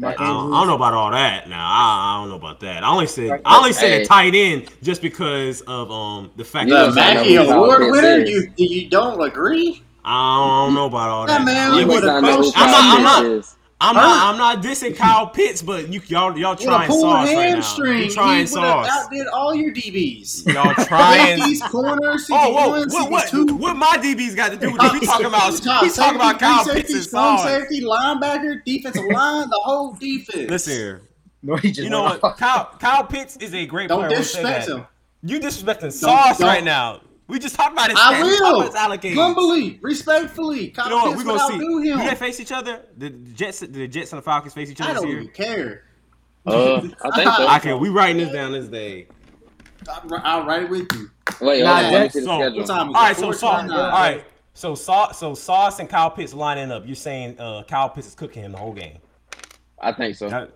I don't, I don't know about all that. Now I, I don't know about that. I only said I only said hey. tight end just because of um the fact yeah, that Mackey award winner. You you don't agree? I don't know about all that. That man, you you I'm, not, I'm, not, I'm not, I'm not dissing Kyle Pitts, but you y'all y'all trying sauce right now. You're trying sauce. Outdid all your D Bs. Y'all trying these corners. Oh, whoa, what, what, what my D Bs got to do with it? We talking about we talking about Kyle Pitts' sauce. Safety, linebacker, defensive line, the whole defense. Listen here. No, he just you know what? Kyle, Kyle Pitts is a great don't player. Don't disrespect him. You disrespecting sauce don't. right now. We just talked about his I stats. will. Humbly, respectfully. Kyle you know what? We're going to see. Do him. Do they face each other? The Jets, the Jets and the Falcons face each other this year? I don't care. Uh, I think so. I can, we writing this down this day. I'll write it with you. Wait, nah, okay. so, what time is all right, so sauce. All right. So, so Sauce and Kyle Pitts lining up. You're saying uh, Kyle Pitts is cooking him the whole game. I think so. That,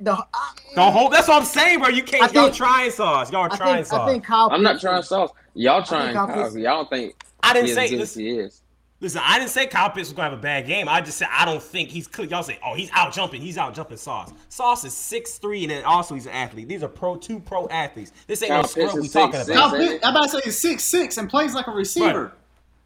The, I, the whole that's what I'm saying, bro. You can't. Think, y'all trying sauce. Y'all are trying I think, sauce. I think Kyle I'm not trying sauce. Y'all trying Kyle. Kyle. Y'all don't think. I didn't say this. Is. Listen, I didn't say Kyle Pitts was gonna have a bad game. I just said I don't think he's cooked. Y'all say, oh, he's out jumping. He's out jumping Sauce. Sauce is six three, and then also he's an athlete. These are pro two pro athletes. This ain't Kyle no scrub we talking six, about. Kyle Pitts, I'm about to say he's six six and plays like a receiver. Right.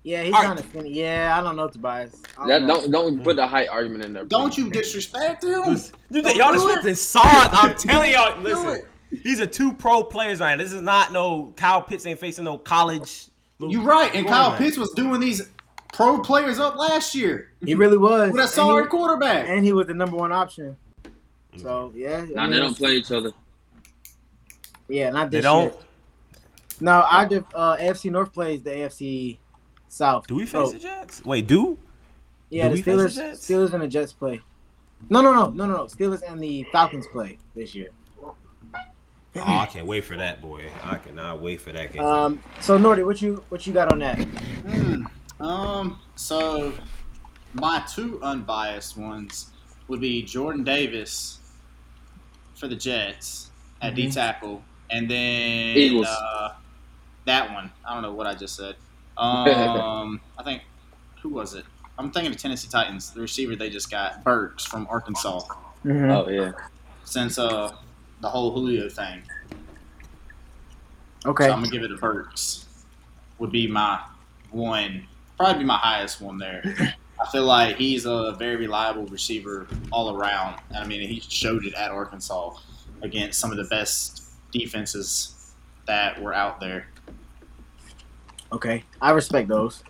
Yeah, he's kind of funny. Yeah, I don't know, Tobias. Don't, that, know. don't don't put the height argument in there. Bro. Don't you disrespect him? Listen, you think, y'all disrespecting Sauce. I'm telling y'all, listen, these are two pro players right now. This is not no Kyle Pitts ain't facing no college. You're right, and Kyle right. Pitts was doing these pro players up last year. He really was. With a solid quarterback. And he was the number one option. So, yeah. Now I mean, they don't play each other. Yeah, not this They don't? Year. No, I just, uh, A F C North plays the A F C South. Do we face oh. the Jets? Wait, do? Yeah, do the Steelers. The Steelers and the Jets play. No, no, no, no, no, no. Steelers and the Falcons play this year. Oh, I can't wait for that, boy. I cannot wait for that game. Um, so Nordy, what you what you got on that? Mm, um, so my two unbiased ones would be Jordan Davis for the Jets at mm-hmm. D tackle, and then Eagles. Uh, that one. I don't know what I just said. Um, I think who was it? I'm thinking of Tennessee Titans. The receiver they just got, Burks from Arkansas. Mm-hmm. Oh yeah. Since uh the whole Julio thing. Okay. So I'm gonna give it to Burks. Would be my one, probably be my highest one there. I feel like he's a very reliable receiver all around. I mean, he showed it at Arkansas against some of the best defenses that were out there. Okay, I respect those.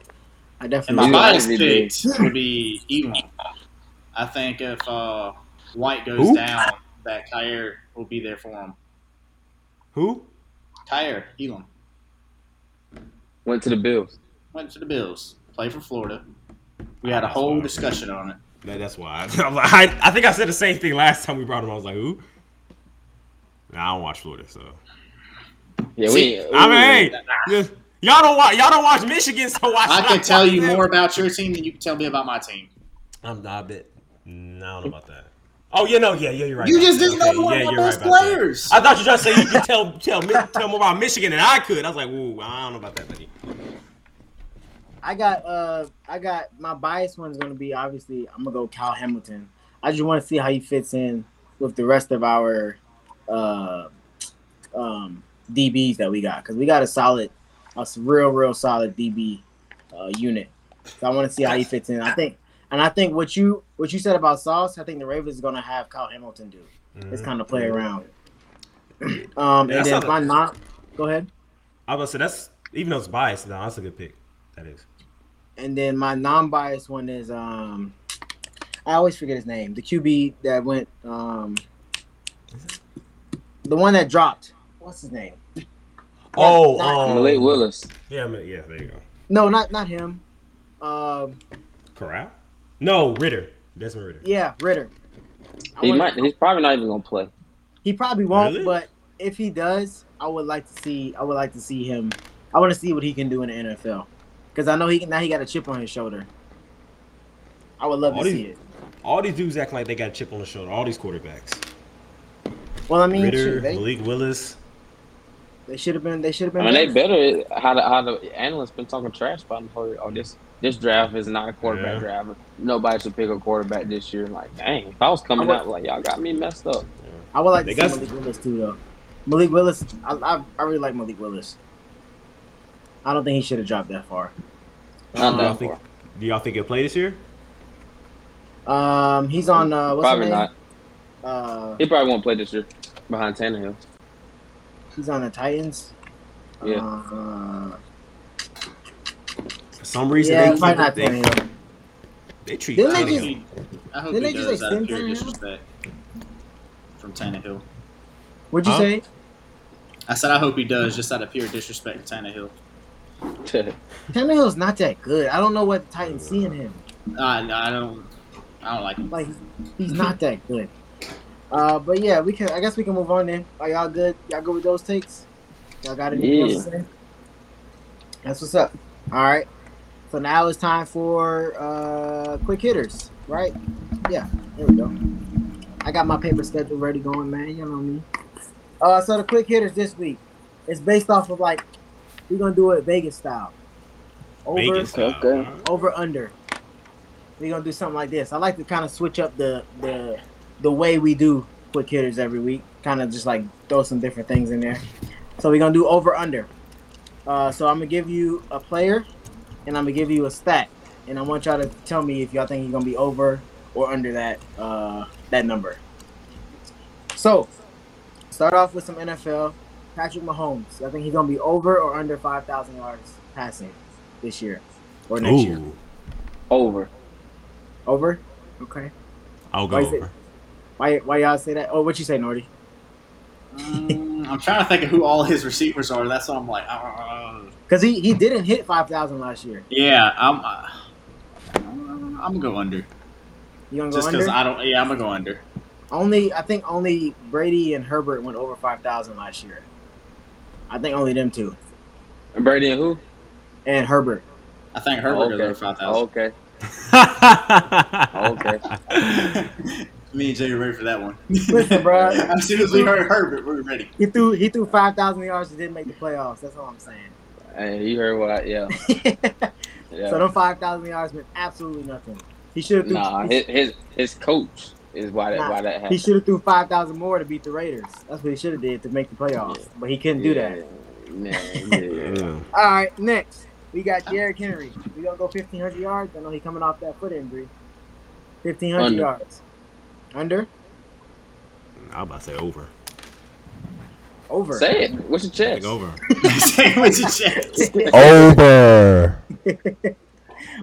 I definitely. And my bias picks would be Elon. I think if uh, White goes Who? down, that Kyer will be there for him. Who? Kyer Elon. Went to the Bills. Went to the Bills. Played for Florida. We had a that's whole discussion on it. No, that's why. I, I'm like, I, I think I said the same thing last time we brought him. I was like, who? Nah, I don't watch Florida, so. Yeah, See, we. I mean, hey. Just, Y'all don't watch. Y'all don't watch Michigan, so watch. I can tell you more about your team than you can tell me about my team. I'm not a bit. I don't know about that. Oh yeah, no, yeah, yeah, you're right. You just didn't know one of the best players. I thought you just said you could tell tell tell more about Michigan than I could. I was like, whoa, I don't know about that, buddy. I got uh, I got my biased one's gonna be obviously I'm gonna go Kyle Hamilton. I just want to see how he fits in with the rest of our uh, um, D Bs that we got because we got a solid. A real, real solid D B uh, unit. So I want to see how he fits in. I think, and I think what you what you said about Sauce, I think the Ravens is going to have Kyle Hamilton do. Mm-hmm. It's kind of play around. Um, yeah, and then my not, go ahead. I was gonna say that's even though it's biased, no, that's a good pick. That is. And then my non-biased one is um, I always forget his name. The Q B that went, um, the one that dropped. What's his name? Oh, um, Malik Willis. Yeah, I mean, yeah, there you go. No, not not him. Um, Corral? No, Ritter. Desmond Ritter. Yeah, Ritter. I he might. He's probably not even gonna play. He probably won't. Really? But if he does, I would like to see. I would like to see him. I want to see what he can do in the N F L because I know he can, now he got a chip on his shoulder. I would love all to these, see it. All these dudes acting like they got a chip on the shoulder. All these quarterbacks. Well, I mean, Ritter, shoot, they, Malik Willis. They should have been. They should have been. I mean, they better. How the how the analysts been talking trash about them for oh this this draft is not a quarterback yeah. draft. Nobody should pick a quarterback this year. Like, dang, if I was coming I would, out, like y'all got me messed up. Yeah. I would like they to see some... Malik Willis too, though. Malik Willis, I, I I really like Malik Willis. I don't think he should have dropped that far. Not um, that far. Do y'all think he'll play this year? Um, he's on uh, what's probably his name? Not. Uh, he probably won't play this year behind Tannehill. He's on the Titans. Yeah. Uh, For some reason, yeah, they might not play him. They treat didn't Tannehill. I hope didn't he does out of pure disrespect from Tannehill. What'd you huh? say? I said I hope he does just out of pure disrespect to Tannehill. Tannehill's not that good. I don't know what the Titans see in him. Uh, no, I don't. I don't like him. Like he's not that good. Uh, but yeah, we can. I guess we can move on then. Are y'all good? Y'all good with those takes? Y'all got anything yeah. else to say? That's what's up. All right. So now it's time for uh, quick hitters, right? Yeah. There we go. I got my paper schedule ready going, man. You know me. Uh, so the quick hitters this week is based off of like. We're gonna do it Vegas style. Over, Vegas style. Okay. Over under. We're gonna do something like this. I like to kind of switch up the the the way we do quick hitters every week. Kind of just like throw some different things in there. So we're gonna do over under. Uh, so I'm gonna give you a player, and I'm gonna give you a stat, and I want y'all to tell me if y'all think he's gonna be over or under that uh, that number. So start off with some N F L. Patrick Mahomes. I think he's gonna be over or under five thousand yards passing this year or next Ooh. year. Over. Over? Okay. I'll go why over. Say, why? Why y'all say that? Oh, what you say, Nordy? Um, I'm trying to think of who all his receivers are. That's what I'm like. Because he, he didn't hit five thousand last year. Yeah, I'm. Uh, I'm gonna go under. You gonna go Just under? Just because I don't. Yeah, I'm gonna go under. Only I think only Brady and Herbert went over five thousand last year. I think only them two. And Brady and who? And Herbert. I think Herbert goes over five thousand. Okay. okay. Me and Jay are ready for that one. Listen, bro. As soon as we heard Herbert, we were ready. He threw he threw five thousand yards and didn't make the playoffs. That's all I'm saying. Hey, you heard what? I, yeah. yeah. So them five thousand yards meant absolutely nothing. He should have threw. Nah, his his, his coach. Is why that nah, why that happened. He should have threw five thousand more to beat the Raiders. That's what he should have did to make the playoffs, yeah. but he couldn't do yeah. that. Nah, yeah. All right, next we got Derrick Henry. We gonna go fifteen hundred yards. I know he's coming off that foot injury. Fifteen hundred yards. Under. I was about to say over. Over. Say it. What's your chance? Over. Say it with your chance. Over.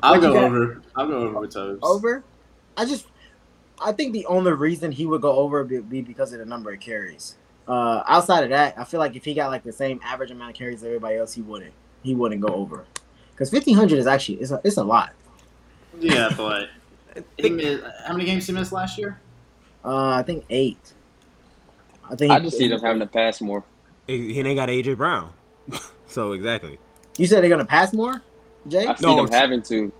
I'll what go over. I'll go over with those. Over. I just. I think the only reason he would go over would be because of the number of carries. Uh, outside of that, I feel like if he got like the same average amount of carries as everybody else, he wouldn't. He wouldn't go over. Because fifteen hundred is actually it's a, it's a lot. Yeah, but he missed, how many games he missed last year? Uh, I think eight. I think I just see them having to pass more. He ain't got A J Brown, so exactly. You said they're gonna pass more, Jay? I see no, them having to.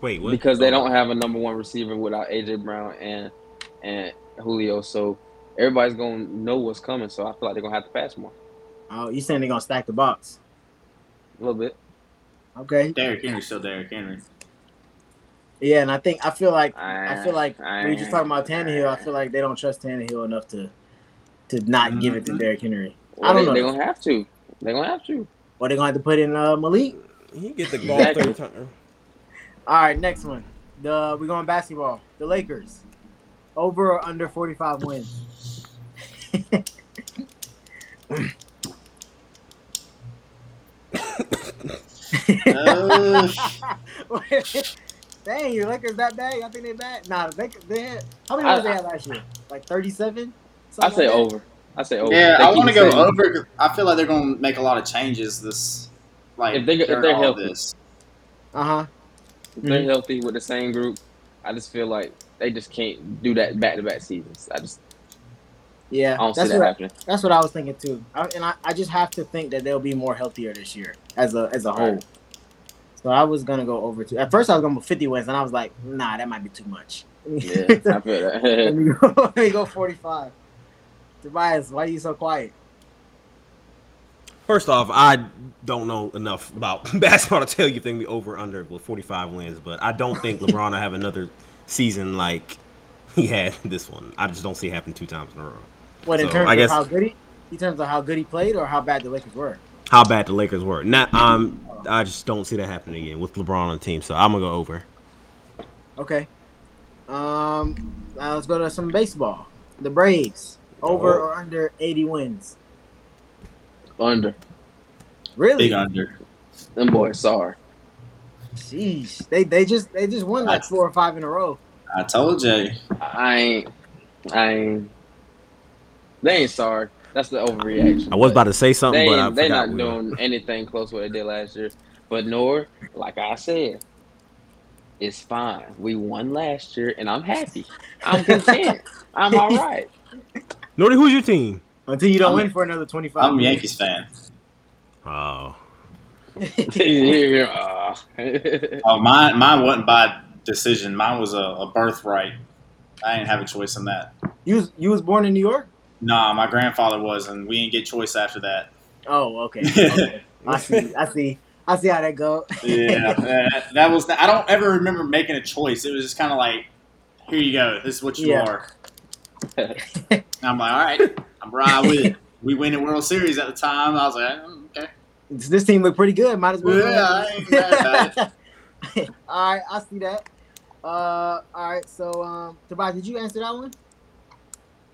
Wait, what? Because they don't have a number one receiver without A J Brown and and Julio, so everybody's gonna know what's coming. So I feel like they're gonna have to pass more. Oh, you saying they're gonna stack the box? A little bit. Okay. Derrick Henry's still Derrick Henry. Yeah, and I think I feel like I, I feel like I, we were just talking about Tannehill. I feel like they don't trust Tannehill enough to to not mm-hmm. give it to Derrick Henry. Well, I don't they, know. They're gonna have to. They're gonna have to. Or they're gonna have to put in uh, Malik. He can get the ball third time. All right, next one. The we're going basketball. The Lakers. Over or under forty-five wins? uh, Dang, your Lakers that bad? I think they bad. Nah, the Lakers, they had, how many wins they had last year? Like thirty-seven? I say like over. I say over. Yeah, they I want to go over because I feel like they're going to make a lot of changes this like if, they, if they're healthy. This. Uh-huh. If they're mm-hmm. healthy with the same group, I just feel like they just can't do that back-to-back seasons. I just yeah, I don't that's see that what, happening. That's what I was thinking too, I, and I, I just have to think that they'll be more healthier this year as a as a whole. Right. So I was gonna go over to. At first, I was gonna go fifty wins, and I was like, nah, that might be too much. Yeah, I feel that. Let me go, let me go forty-five. Tobias, why are you so quiet? First off, I don't know enough about basketball to tell you think we over under with forty-five wins, but I don't think LeBron will have another season like he had this one. I just don't see it happen two times in a row. What so, in terms I of guess, how good he, in terms of how good he played, or how bad the Lakers were? How bad the Lakers were. Not, um, I just don't see that happening again with LeBron on the team. So I'm gonna go over. Okay, Um, uh, let's go to some baseball. The Braves, over oh. or under eighty wins? Under. Really? Big under. Them boys, sorry. Jeez, they they just they just won like I, four or five in a row. I told you, I ain't, I ain't. They ain't sorry. That's the overreaction. I was about to say something, they, but I they're not we doing were. anything close to what they did last year. But Nor, like I said, it's fine. We won last year, and I'm happy. I'm content. I'm all right. Nordy, who's your team? Until you don't I'm, win for another twenty-five. I'm a Yankees fan. Oh. yeah. oh, mine, mine wasn't by decision. Mine was a, a birthright. I didn't have a choice in that. You was, you was born in New York? Nah, my grandfather was, and we didn't get choice after that. Oh, okay. okay. I see. I see. I see how that go. yeah, that, that was. The, I don't ever remember making a choice. It was just kind of like, here you go. This is what you yeah. are. I'm like, all right, I'm riding with it. We win the World Series at the time. I was like, oh, okay. This team looked pretty good. Might as well. Yeah, I ain't mad about it. All right, I see that. Uh, all right, so um, Tobias, did you answer that one?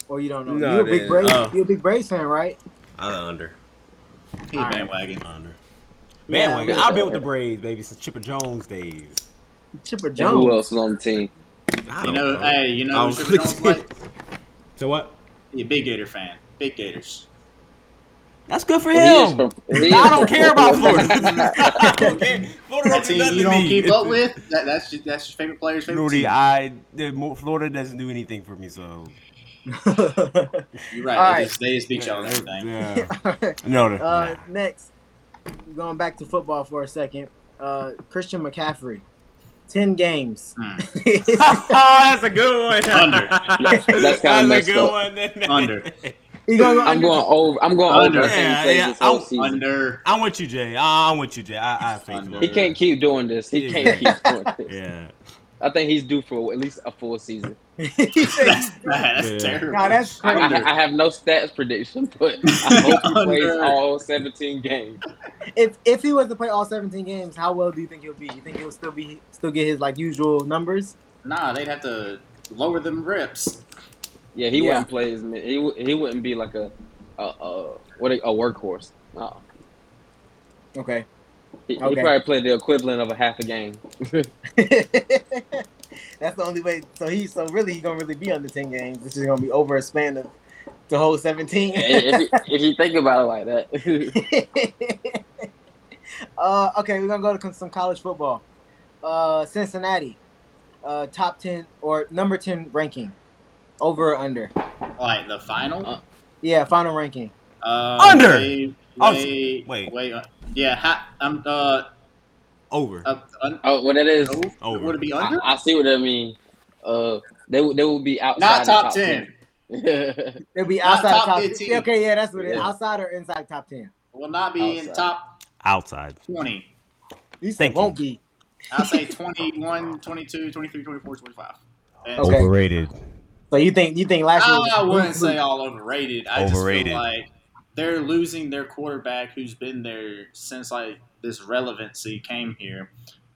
Or you don't know? No, you're a big Braves. Oh. You're a big Braves fan, right? I'm under. He a bandwagon. Under. Man, yeah, I've been with the Braves, baby, since Chipper Jones days. Chipper Jones. And who else is on the team? I you know, know, hey, you know who Chipper Jones like? So what? You're a big Gator fan. Big Gators. That's good for well, him. From, I don't care about Florida. Florida that team you don't keep up with. That, that's your, that's your favorite player's favorite Rudy, team. I Florida doesn't do anything for me, so. You're right. They, right. Just, they just beat y'all and everything. Yeah. right. No, no. Uh, nah. Next. Going back to football for a second, uh, Christian McCaffrey, ten games. Mm. oh, that's a good one. Under. That's, that's kind of a good up. one. Under. You gonna go I'm under? going over. I'm going under. over. Yeah, yeah. This whole season. Under. I'm with you, Jay. I'm with you, Jay. I, I think he can't keep doing this. He yeah. can't keep doing this. Yeah. I think he's due for at least a full season. that's bad. That's yeah. terrible. Nah, that's I, I, I have no stats prediction, but I hope he plays all seventeen games. If if he was to play all seventeen games, how well do you think he'll be? You think he'll still be still get his like usual numbers? Nah, they'd have to lower them reps. Yeah, he yeah. wouldn't play as many. He he wouldn't be like a a, a what a, a workhorse. No. Okay. He, okay. he probably played the equivalent of a half a game. That's the only way. So he, so really, he's gonna really be under ten games. This is gonna be over a span of the whole seventeen. if, you, if you think about it like that. uh, okay, we're gonna go to some college football. Uh, Cincinnati, uh, top ten or number ten ranking, over or under? Like the final? Uh, yeah, final ranking. Uh, under. Wait, wait, oh, wait. wait uh, yeah, hi, I'm. Uh, Over. Uh, un- oh, what it is? Over. Would it be under? I, I see what I mean. Uh, they they will be outside. Not top, top ten. ten. They'll be outside top, top fifteen. Okay, yeah, that's what yeah. it is. Outside or inside top ten? Will not be outside. In top. Outside. Twenty. These things won't be. I'll say twenty-one, twenty-two, twenty-three, twenty-four, twenty-five. And okay. Overrated. So you think you think last year? Was I wouldn't say all overrated. I overrated. just feel like they're losing their quarterback, who's been there since like. This relevancy came here.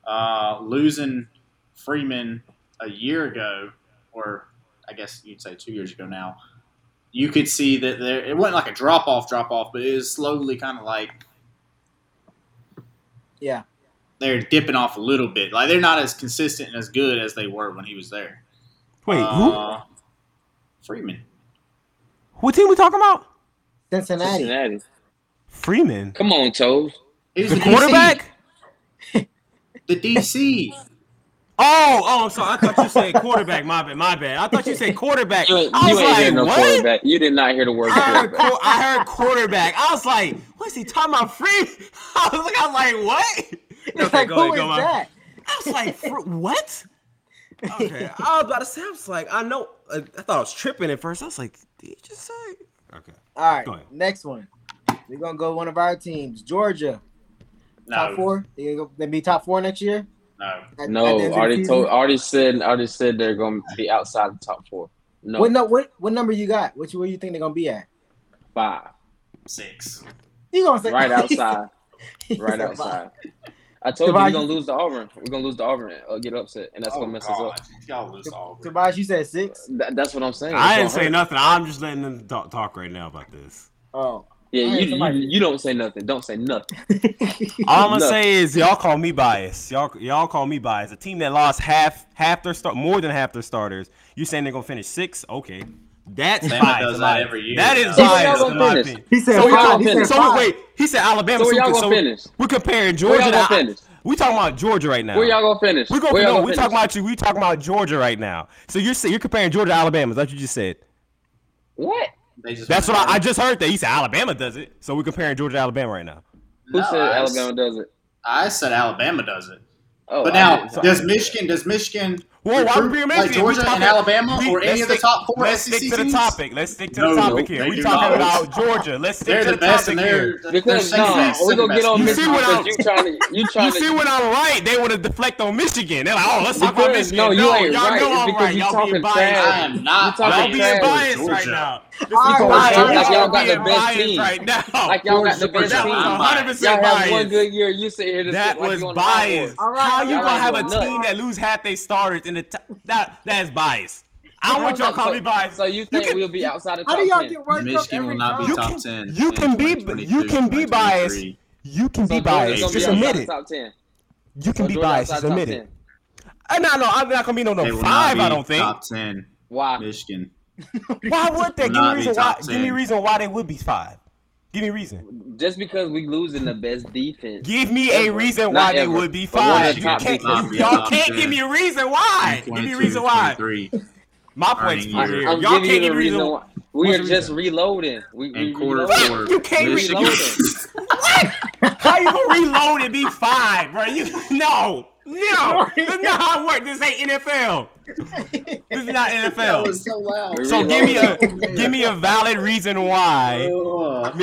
Uh, losing Freeman a year ago, or I guess you'd say two years ago now, you could see that there. It wasn't like a drop off, drop off, but it was slowly kind of like, yeah, they're dipping off a little bit. Like they're not as consistent and as good as they were when he was there. Wait, uh, who? Freeman. What team we talking about? Cincinnati. Cincinnati. Freeman. Come on, Toes. He's the, the quarterback? D C. The D C. Oh, oh, I'm sorry. I thought you said quarterback. My bad, my bad. I thought you said quarterback. You, I was you ain't like, no what? Quarterback. You did not hear the word I quarterback. Heard, I heard quarterback. I was like, what's he talking about? Free? I was like, I was like, what? No, okay, like, go ahead, go on. I was like, what? Okay. I was about to say, I was like, I know. I thought I was tripping at first. I was like, did you just say? Okay. All right. Go ahead. Next one. We're going to go one of our teams. Georgia. No. Top four? They gonna be top four next year? No, at, no. At already told. Already said. Already said they're gonna be outside the top four. No. What no? What what number you got? What you where you think they're gonna be at? Five, six. You gonna say right outside? right outside. I told Tobias, you we're gonna lose to Auburn. We're gonna lose to Auburn and uh, get upset, and that's oh gonna mess God. us up. Y'all lose to Auburn. Tobias, you said six. Th- that's what I'm saying. I didn't say hurt. nothing. I'm just letting them talk, talk right now about this. Oh. Yeah, you, somebody... you you don't say nothing. Don't say nothing. All I'm gonna say is y'all call me biased. Y'all y'all call me biased. A team that lost half half their start more than half their starters. You're saying they're gonna finish six? Okay, that's biased. That, that is biased in my opinion. He said so five. He said so five. Wait, he said Alabama. So where y'all gonna so finish? We're comparing Georgia. Where y'all gonna finish? We talking about Georgia right now. Where y'all gonna finish? We going no. We talking about you. We talking about Georgia right now. So you're you're comparing Georgia to Alabama. Is that what you just said? What? That's what I, I just heard. That he said Alabama does it, so we're comparing Georgia to Alabama right now. Who no, said I Alabama s- does it? I said Alabama does it. Oh, but now so does Michigan? Does Michigan? Well, why Michigan? Like Georgia talking, and Alabama we, or any stick, of the top four let's S E C stick to the topic. Let's stick to no, the topic no, here. We're talking not. about Georgia. Let's stick they're to the, the topic here. Because no, we're gonna get on Michigan. You trying to? You trying to? You see what I'm right? They want to deflect on Michigan. They're like, oh, let's talk about Michigan. No, you ain't right. Y'all know I'm right. Y'all being biased. I am not. Y'all being biased right now. This is right, like y'all got the best team right now. Like y'all got the best that team. Was y'all biased. Have one good year. You sit here. That was like biased. Right, How you gonna have a team that lose half they starters in the t- that that's biased? I don't want y'all to call so, me biased. So you think you can, we'll be outside of top ten? How do y'all get right? Michigan will not be top ten. You can be you can be biased. You can be biased. Just admit it. You can be biased. Just admit it. I no no. I'm not gonna be no no five. I don't think top ten. Why Michigan? Why would they? Give me a reason why. ten. Give me a reason why they would be five. Give me a reason. Just because we losing the best defense. Give me ever. a reason why not they ever. would be five. You can't, be y'all can't ten. give me a reason why. Give me a reason why. My point's clear. Y'all can't give me a reason why. We What's are just reason? reloading. We, we quarter four. You can't reload. What? How you gonna reload and be five, bro? You no. No, this is not how it works. This ain't N F L. This is not N F L. That was so loud. So give me a give me a valid reason why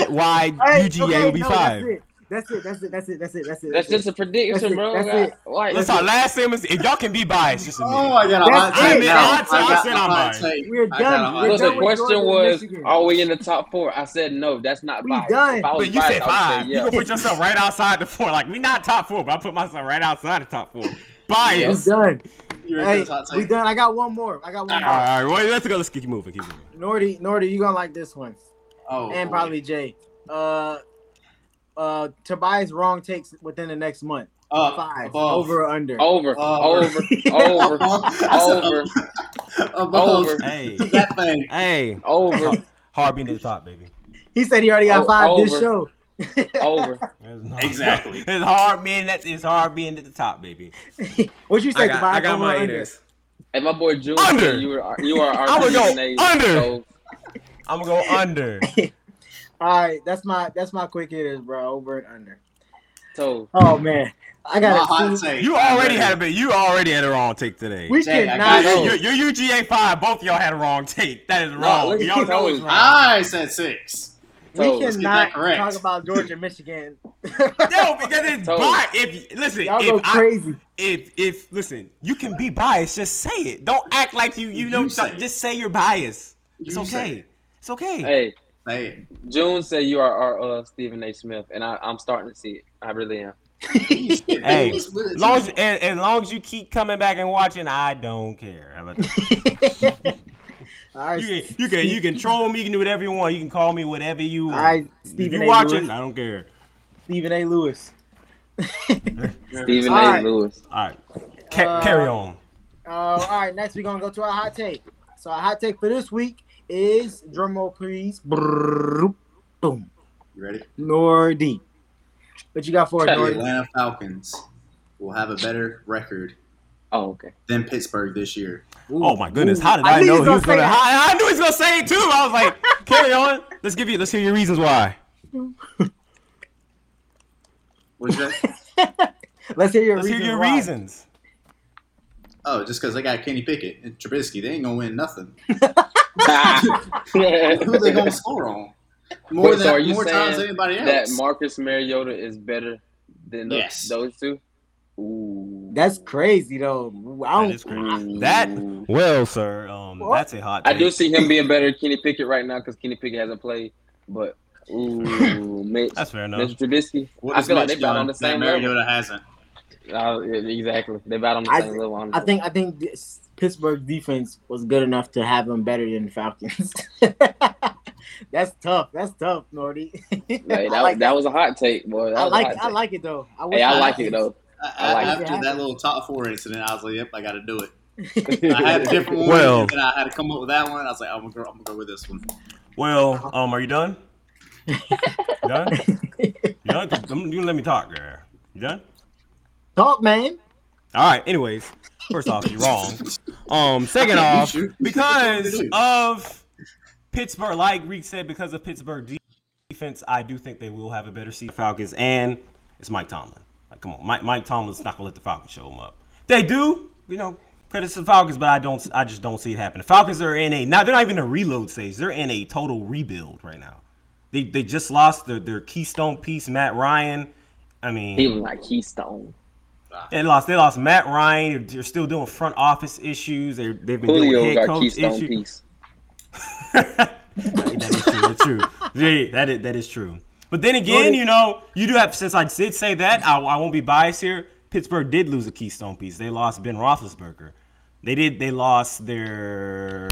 why hey, U G A okay, will be no, five. That's it. That's it. That's it. That's it. That's it. That's it. That's just a prediction, bro. That's it. That's our last sentence. If y'all can be biased, just admit. Oh, I got a hot take. I said I'm biased. We're done. Look, the question was, are we in the top four? I said no. That's not biased. We done. But you said five. You can put yourself right outside the four. Like we not top four, but I put myself right outside the top four. Bias. We done. Hey, we done. I got one more. I got one more. All right. Well, let's go. Let's keep moving. Keep moving. Nordy, Nordy, you gonna like this one? Oh. And probably Jay. Uh. Uh, Tobias wrong takes within the next month. Uh, Five above. over or under. Over, uh, over, over, over, above. over. Hey, that thing. Hey, over. Hard being to the top, baby. He said he already got o- five over. this show. Over. Exactly. It's hard being that. It's hard being at the top, baby. What you say, I got, Tobias? I got my haters. And my boy Jules. Under. You were. You are. I'm gonna go under. So. I'm gonna go under. All right, that's my that's my quick hitters, bro. Over and under. So, oh man, I got a hot take. You already had a bit. You already had a wrong take today. We cannot. Your, your, your U G A five, both of y'all had a wrong take. That is wrong. No, y'all know it's wrong. I said six. So, we cannot talk about Georgia, Michigan. No, because it's so, biased. If listen, y'all if go I, crazy. If if listen, you can be biased. Just say it. Don't act like you you, you know. Say just say you're biased. It's you okay. It. It's okay. Hey. Hey, June said you are our uh, Stephen A. Smith, and I, I'm starting to see it. I really am. Hey, long as, and as long as you keep coming back and watching, I don't care. How about that? All right, you can, you can you can troll me, you can do whatever you want, you can call me whatever you want. All right, Stephen A. watching, Lewis. I don't care. Stephen A. Lewis. Stephen A. Right. Lewis. All right, C- uh, carry on. Uh, all right, next we're gonna go to our hot take. So our hot take for this week. Is drumroll please? Brrr, boom. You ready? Nordy, what you got for us? The Atlanta Falcons will have a better record. Oh, okay. Than Pittsburgh this year. Ooh. Oh my goodness! How did I, I know he was gonna? I, I knew he was gonna say it too. I was like, carry on. Let's give you. Let's hear your reasons why. What's that? Let's hear your. Let's reasons hear your why. reasons. Oh, just because they got Kenny Pickett and Trubisky, they ain't gonna win nothing. Who they gonna score on? More Wait, than so are you more times than anybody else. That Marcus Mariota is better than those, yes. those two. Ooh, that's crazy though. I don't, that is crazy. I, that well, sir. Um, what? That's a hot. Take. I do see him being better than Kenny Pickett right now because Kenny Pickett hasn't played. But ooh, Mitch, that's fair enough. Mister Trubisky, what I feel Mitch like they're about on the same level. Mariota hasn't. No, exactly. They about on the same th- level. Honestly. I think I think this Pittsburgh defense was good enough to have them better than the Falcons. That's tough. That's tough, Nordy. Hey, that, like that was a hot take, boy. I like I like it though. I hey, I like it though. I, I, I after that little top four incident, I was like, "Yep, I got to do it." I had a different one, well, and I had to come up with that one. I was like, "I'm gonna go, I'm gonna go with this one." Well, um, are you done? You done? You done? You let me talk there. You done? Talk, man. All right. Anyways, first off, you're wrong. Um, second off, because of Pittsburgh, like Reek said, because of Pittsburgh defense, I do think they will have a better seed Falcons, and it's Mike Tomlin. Like, come on, Mike, Mike Tomlin's not gonna let the Falcons show him up. They do, you know, credit to the Falcons, but I don't, I just don't see it happen. The Falcons are in a now they're not even in a reload stage; they're in a total rebuild right now. They they just lost their, their keystone piece, Matt Ryan. I mean, he was like keystone. They lost. They lost Matt Ryan. They're still doing front office issues. They they've been Julio doing head coach keystone issues. Piece. that, that is true. That's true. Yeah, that is that is true. But then again, you know, you do have, since I did say that, I, I won't be biased here. Pittsburgh did lose a keystone piece. They lost Ben Roethlisberger. They did. They lost their,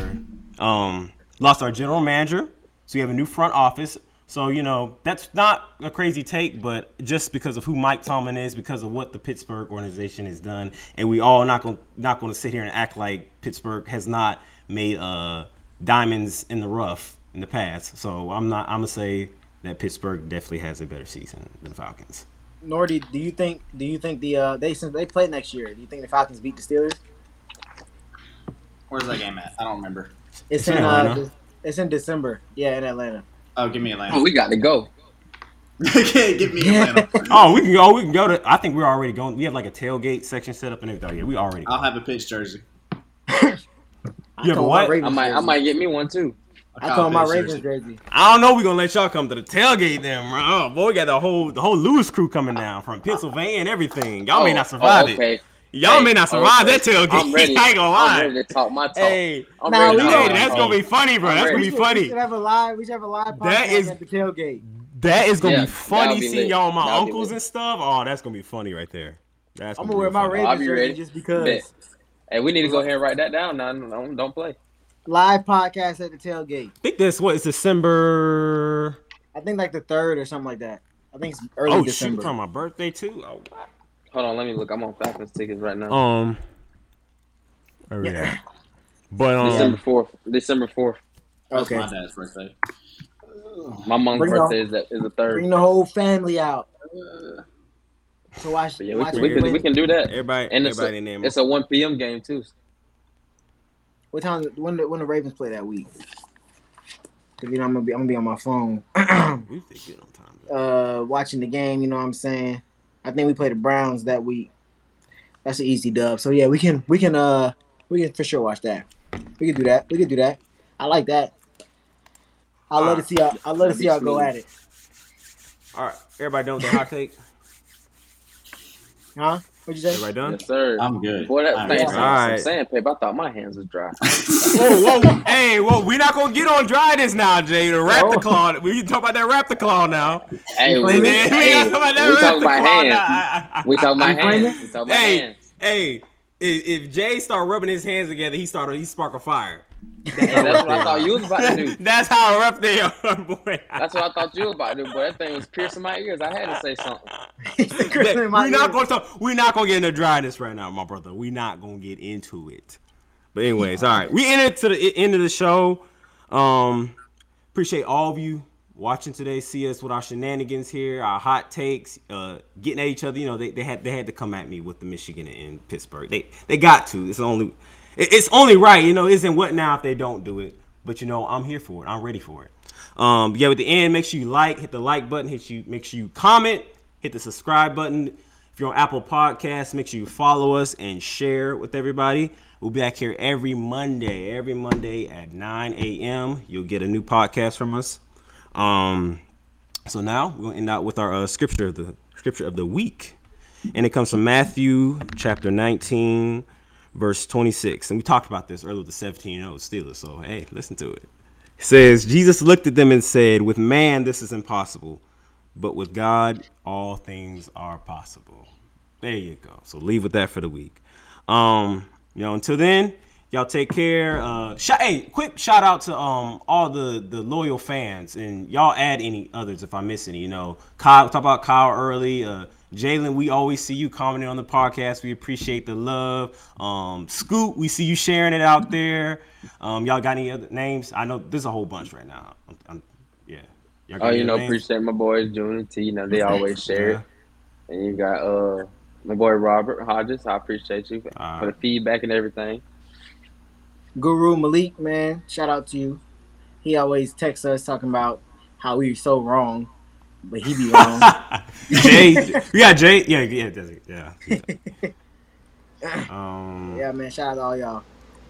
um, lost our general manager. So you have a new front office. So, you know, that's not a crazy take, but just because of who Mike Tomlin is, because of what the Pittsburgh organization has done, and we all not gonna not gonna sit here and act like Pittsburgh has not made uh, diamonds in the rough in the past. So I'm not. I'm gonna say that Pittsburgh definitely has a better season than the Falcons. Nordy, do you think do you think the uh, they since they play next year, do you think the Falcons beat the Steelers? Where's that game at? I don't remember. It's, it's in, in uh, it's in December. Yeah, in Atlanta. Oh, give me Atlanta. Oh, we got to go. Okay, give me Atlanta. Oh, we can go. We can go to. I think we're already going. We have like a tailgate section set up and everything. Yeah, we already. I'll going. Have a pitch jersey. You have what? I might. I might get me one too. I call my Ravens jersey. I don't know. We're gonna let y'all come to the tailgate then, bro. Oh, boy, we got the whole the whole Lewis crew coming down from Pennsylvania and everything. Y'all oh, may not survive oh, okay. it. Y'all hey, may not survive okay. that tailgate. I'm ready. I ain't gonna lie. I'm ready to talk my talk. Hey, I'm nah, ready we ready. That's gonna be funny, bro. I'm that's ready. gonna be funny. We should have a live. We should have a live podcast that is, at the tailgate. That is gonna yeah, be funny. Be seeing y'all, my that'll uncles and stuff. Oh, that's gonna be funny right there. That's gonna I'm gonna wear my Ravens jersey just because. Hey, we need to go ahead and write that down. Now, don't play. Live podcast at the tailgate. I think that's what it's December. I think like the third or something like that. I think it's early oh, December. Oh shoot, on my birthday too. Oh, what? Hold on, let me look. I'm on Falcons tickets right now. Um, there we yeah. are. But um, December fourth. December fourth. Okay. That's my dad's birthday. My mom's Bring birthday the, is the, is the third. Bring the whole family out. Uh, so watch. But yeah, we watch can, we can, we can do that. Everybody, and everybody it's, a, name it's a one p.m. game too. What time? When the, when the Ravens play that week? Cause you know I'm gonna be I'm gonna be on my phone. We stay good on time. Though. Uh, watching the game. You know what I'm saying? I think we play the Browns that week. That's an easy dub. So yeah, we can we can uh we can for sure watch that. We can do that. We can do that. I like that. I love right. to see y'all. I love to see y'all go at it. All right, everybody done with the hot take? Huh? What'd you say? Everybody done? Yes, sir. I'm good. Boy, that thing is some sandpaper. I thought my hands was dry. whoa, whoa, hey, whoa, we're not gonna get on dry this now, Jay. The wrap the claw. We talk about that wrap the claw now. Hey, we, we, hey, we, talk about we talking about hands. I, I, I, we talking about hands. We talking about hey, hands. Hey, if, if Jay start rubbing his hands together, he started he spark a fire. That's, yeah, that's what I thought you was about to do. That's how rough they are, boy. That's what I thought you was about to do, boy. That thing was piercing my ears. I had to say something. We're not ears. gonna talk, we're not gonna get into dryness right now, my brother. We're not gonna get into it. But anyways, all right. We ended to the end of the show. Um, appreciate all of you watching today. See us with our shenanigans here, our hot takes, uh, getting at each other. You know, they, they had they had to come at me with the Michigan and Pittsburgh. They they got to. It's the only. It's only right, you know, isn't what now if they don't do it. But, you know, I'm here for it. I'm ready for it. Um, yeah, at the end, make sure you like, hit the like button, hit you, make sure you comment, hit the subscribe button. If you're on Apple Podcasts, make sure you follow us and share with everybody. We'll be back here every Monday, every Monday at nine a.m. You'll get a new podcast from us. Um, so now we're going to end out with our uh, scripture, of the scripture of the week. And it comes from Matthew chapter nineteen. Verse twenty-six, and we talked about this earlier with the seventeen-year-old Steelers, so hey, listen to it. It says, Jesus looked at them and said, with man this is impossible, but with God all things are possible. There you go. So leave with that for the week. Um, you know, until then, y'all take care. Uh, sh- hey, quick shout out to um all the, the loyal fans, and y'all add any others if I miss any. You know, Kyle, talk about Kyle early. Uh, Jaylen, we always see you commenting on the podcast. We appreciate the love. Um, Scoot, we see you sharing it out there. Um, y'all got any other names? I know there's a whole bunch right now. I'm, I'm, yeah. Y'all got oh, you know, names? Appreciate my boys June and T. You know, they always share it. Yeah. And you got uh my boy Robert Hodges. I appreciate you uh, for the feedback and everything. Guru Malik, man, shout out to you. He always texts us talking about how we were so wrong. But he be wrong. Jay, yeah, Jay, yeah, yeah, yeah. yeah. Um, yeah, man. Shout out to all y'all.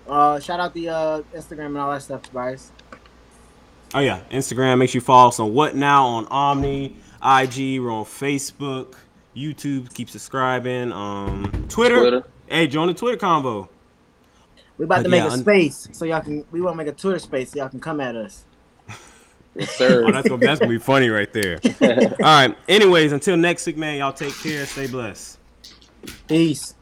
Uh, shout out the uh, Instagram and all that stuff, Tobias. Oh yeah, Instagram. Make sure you follow us on What Now on Omni, I G. We're on Facebook, YouTube. Keep subscribing. Um, Twitter. Twitter. Hey, join the Twitter combo. We about but to make yeah, a space, un- so y'all can. We want to make a Twitter space, so y'all can come at us. Yes, sir. Oh, that's gonna, that's gonna be funny right there. All right. Anyways, until next week, man. Y'all take care. Stay blessed. Peace.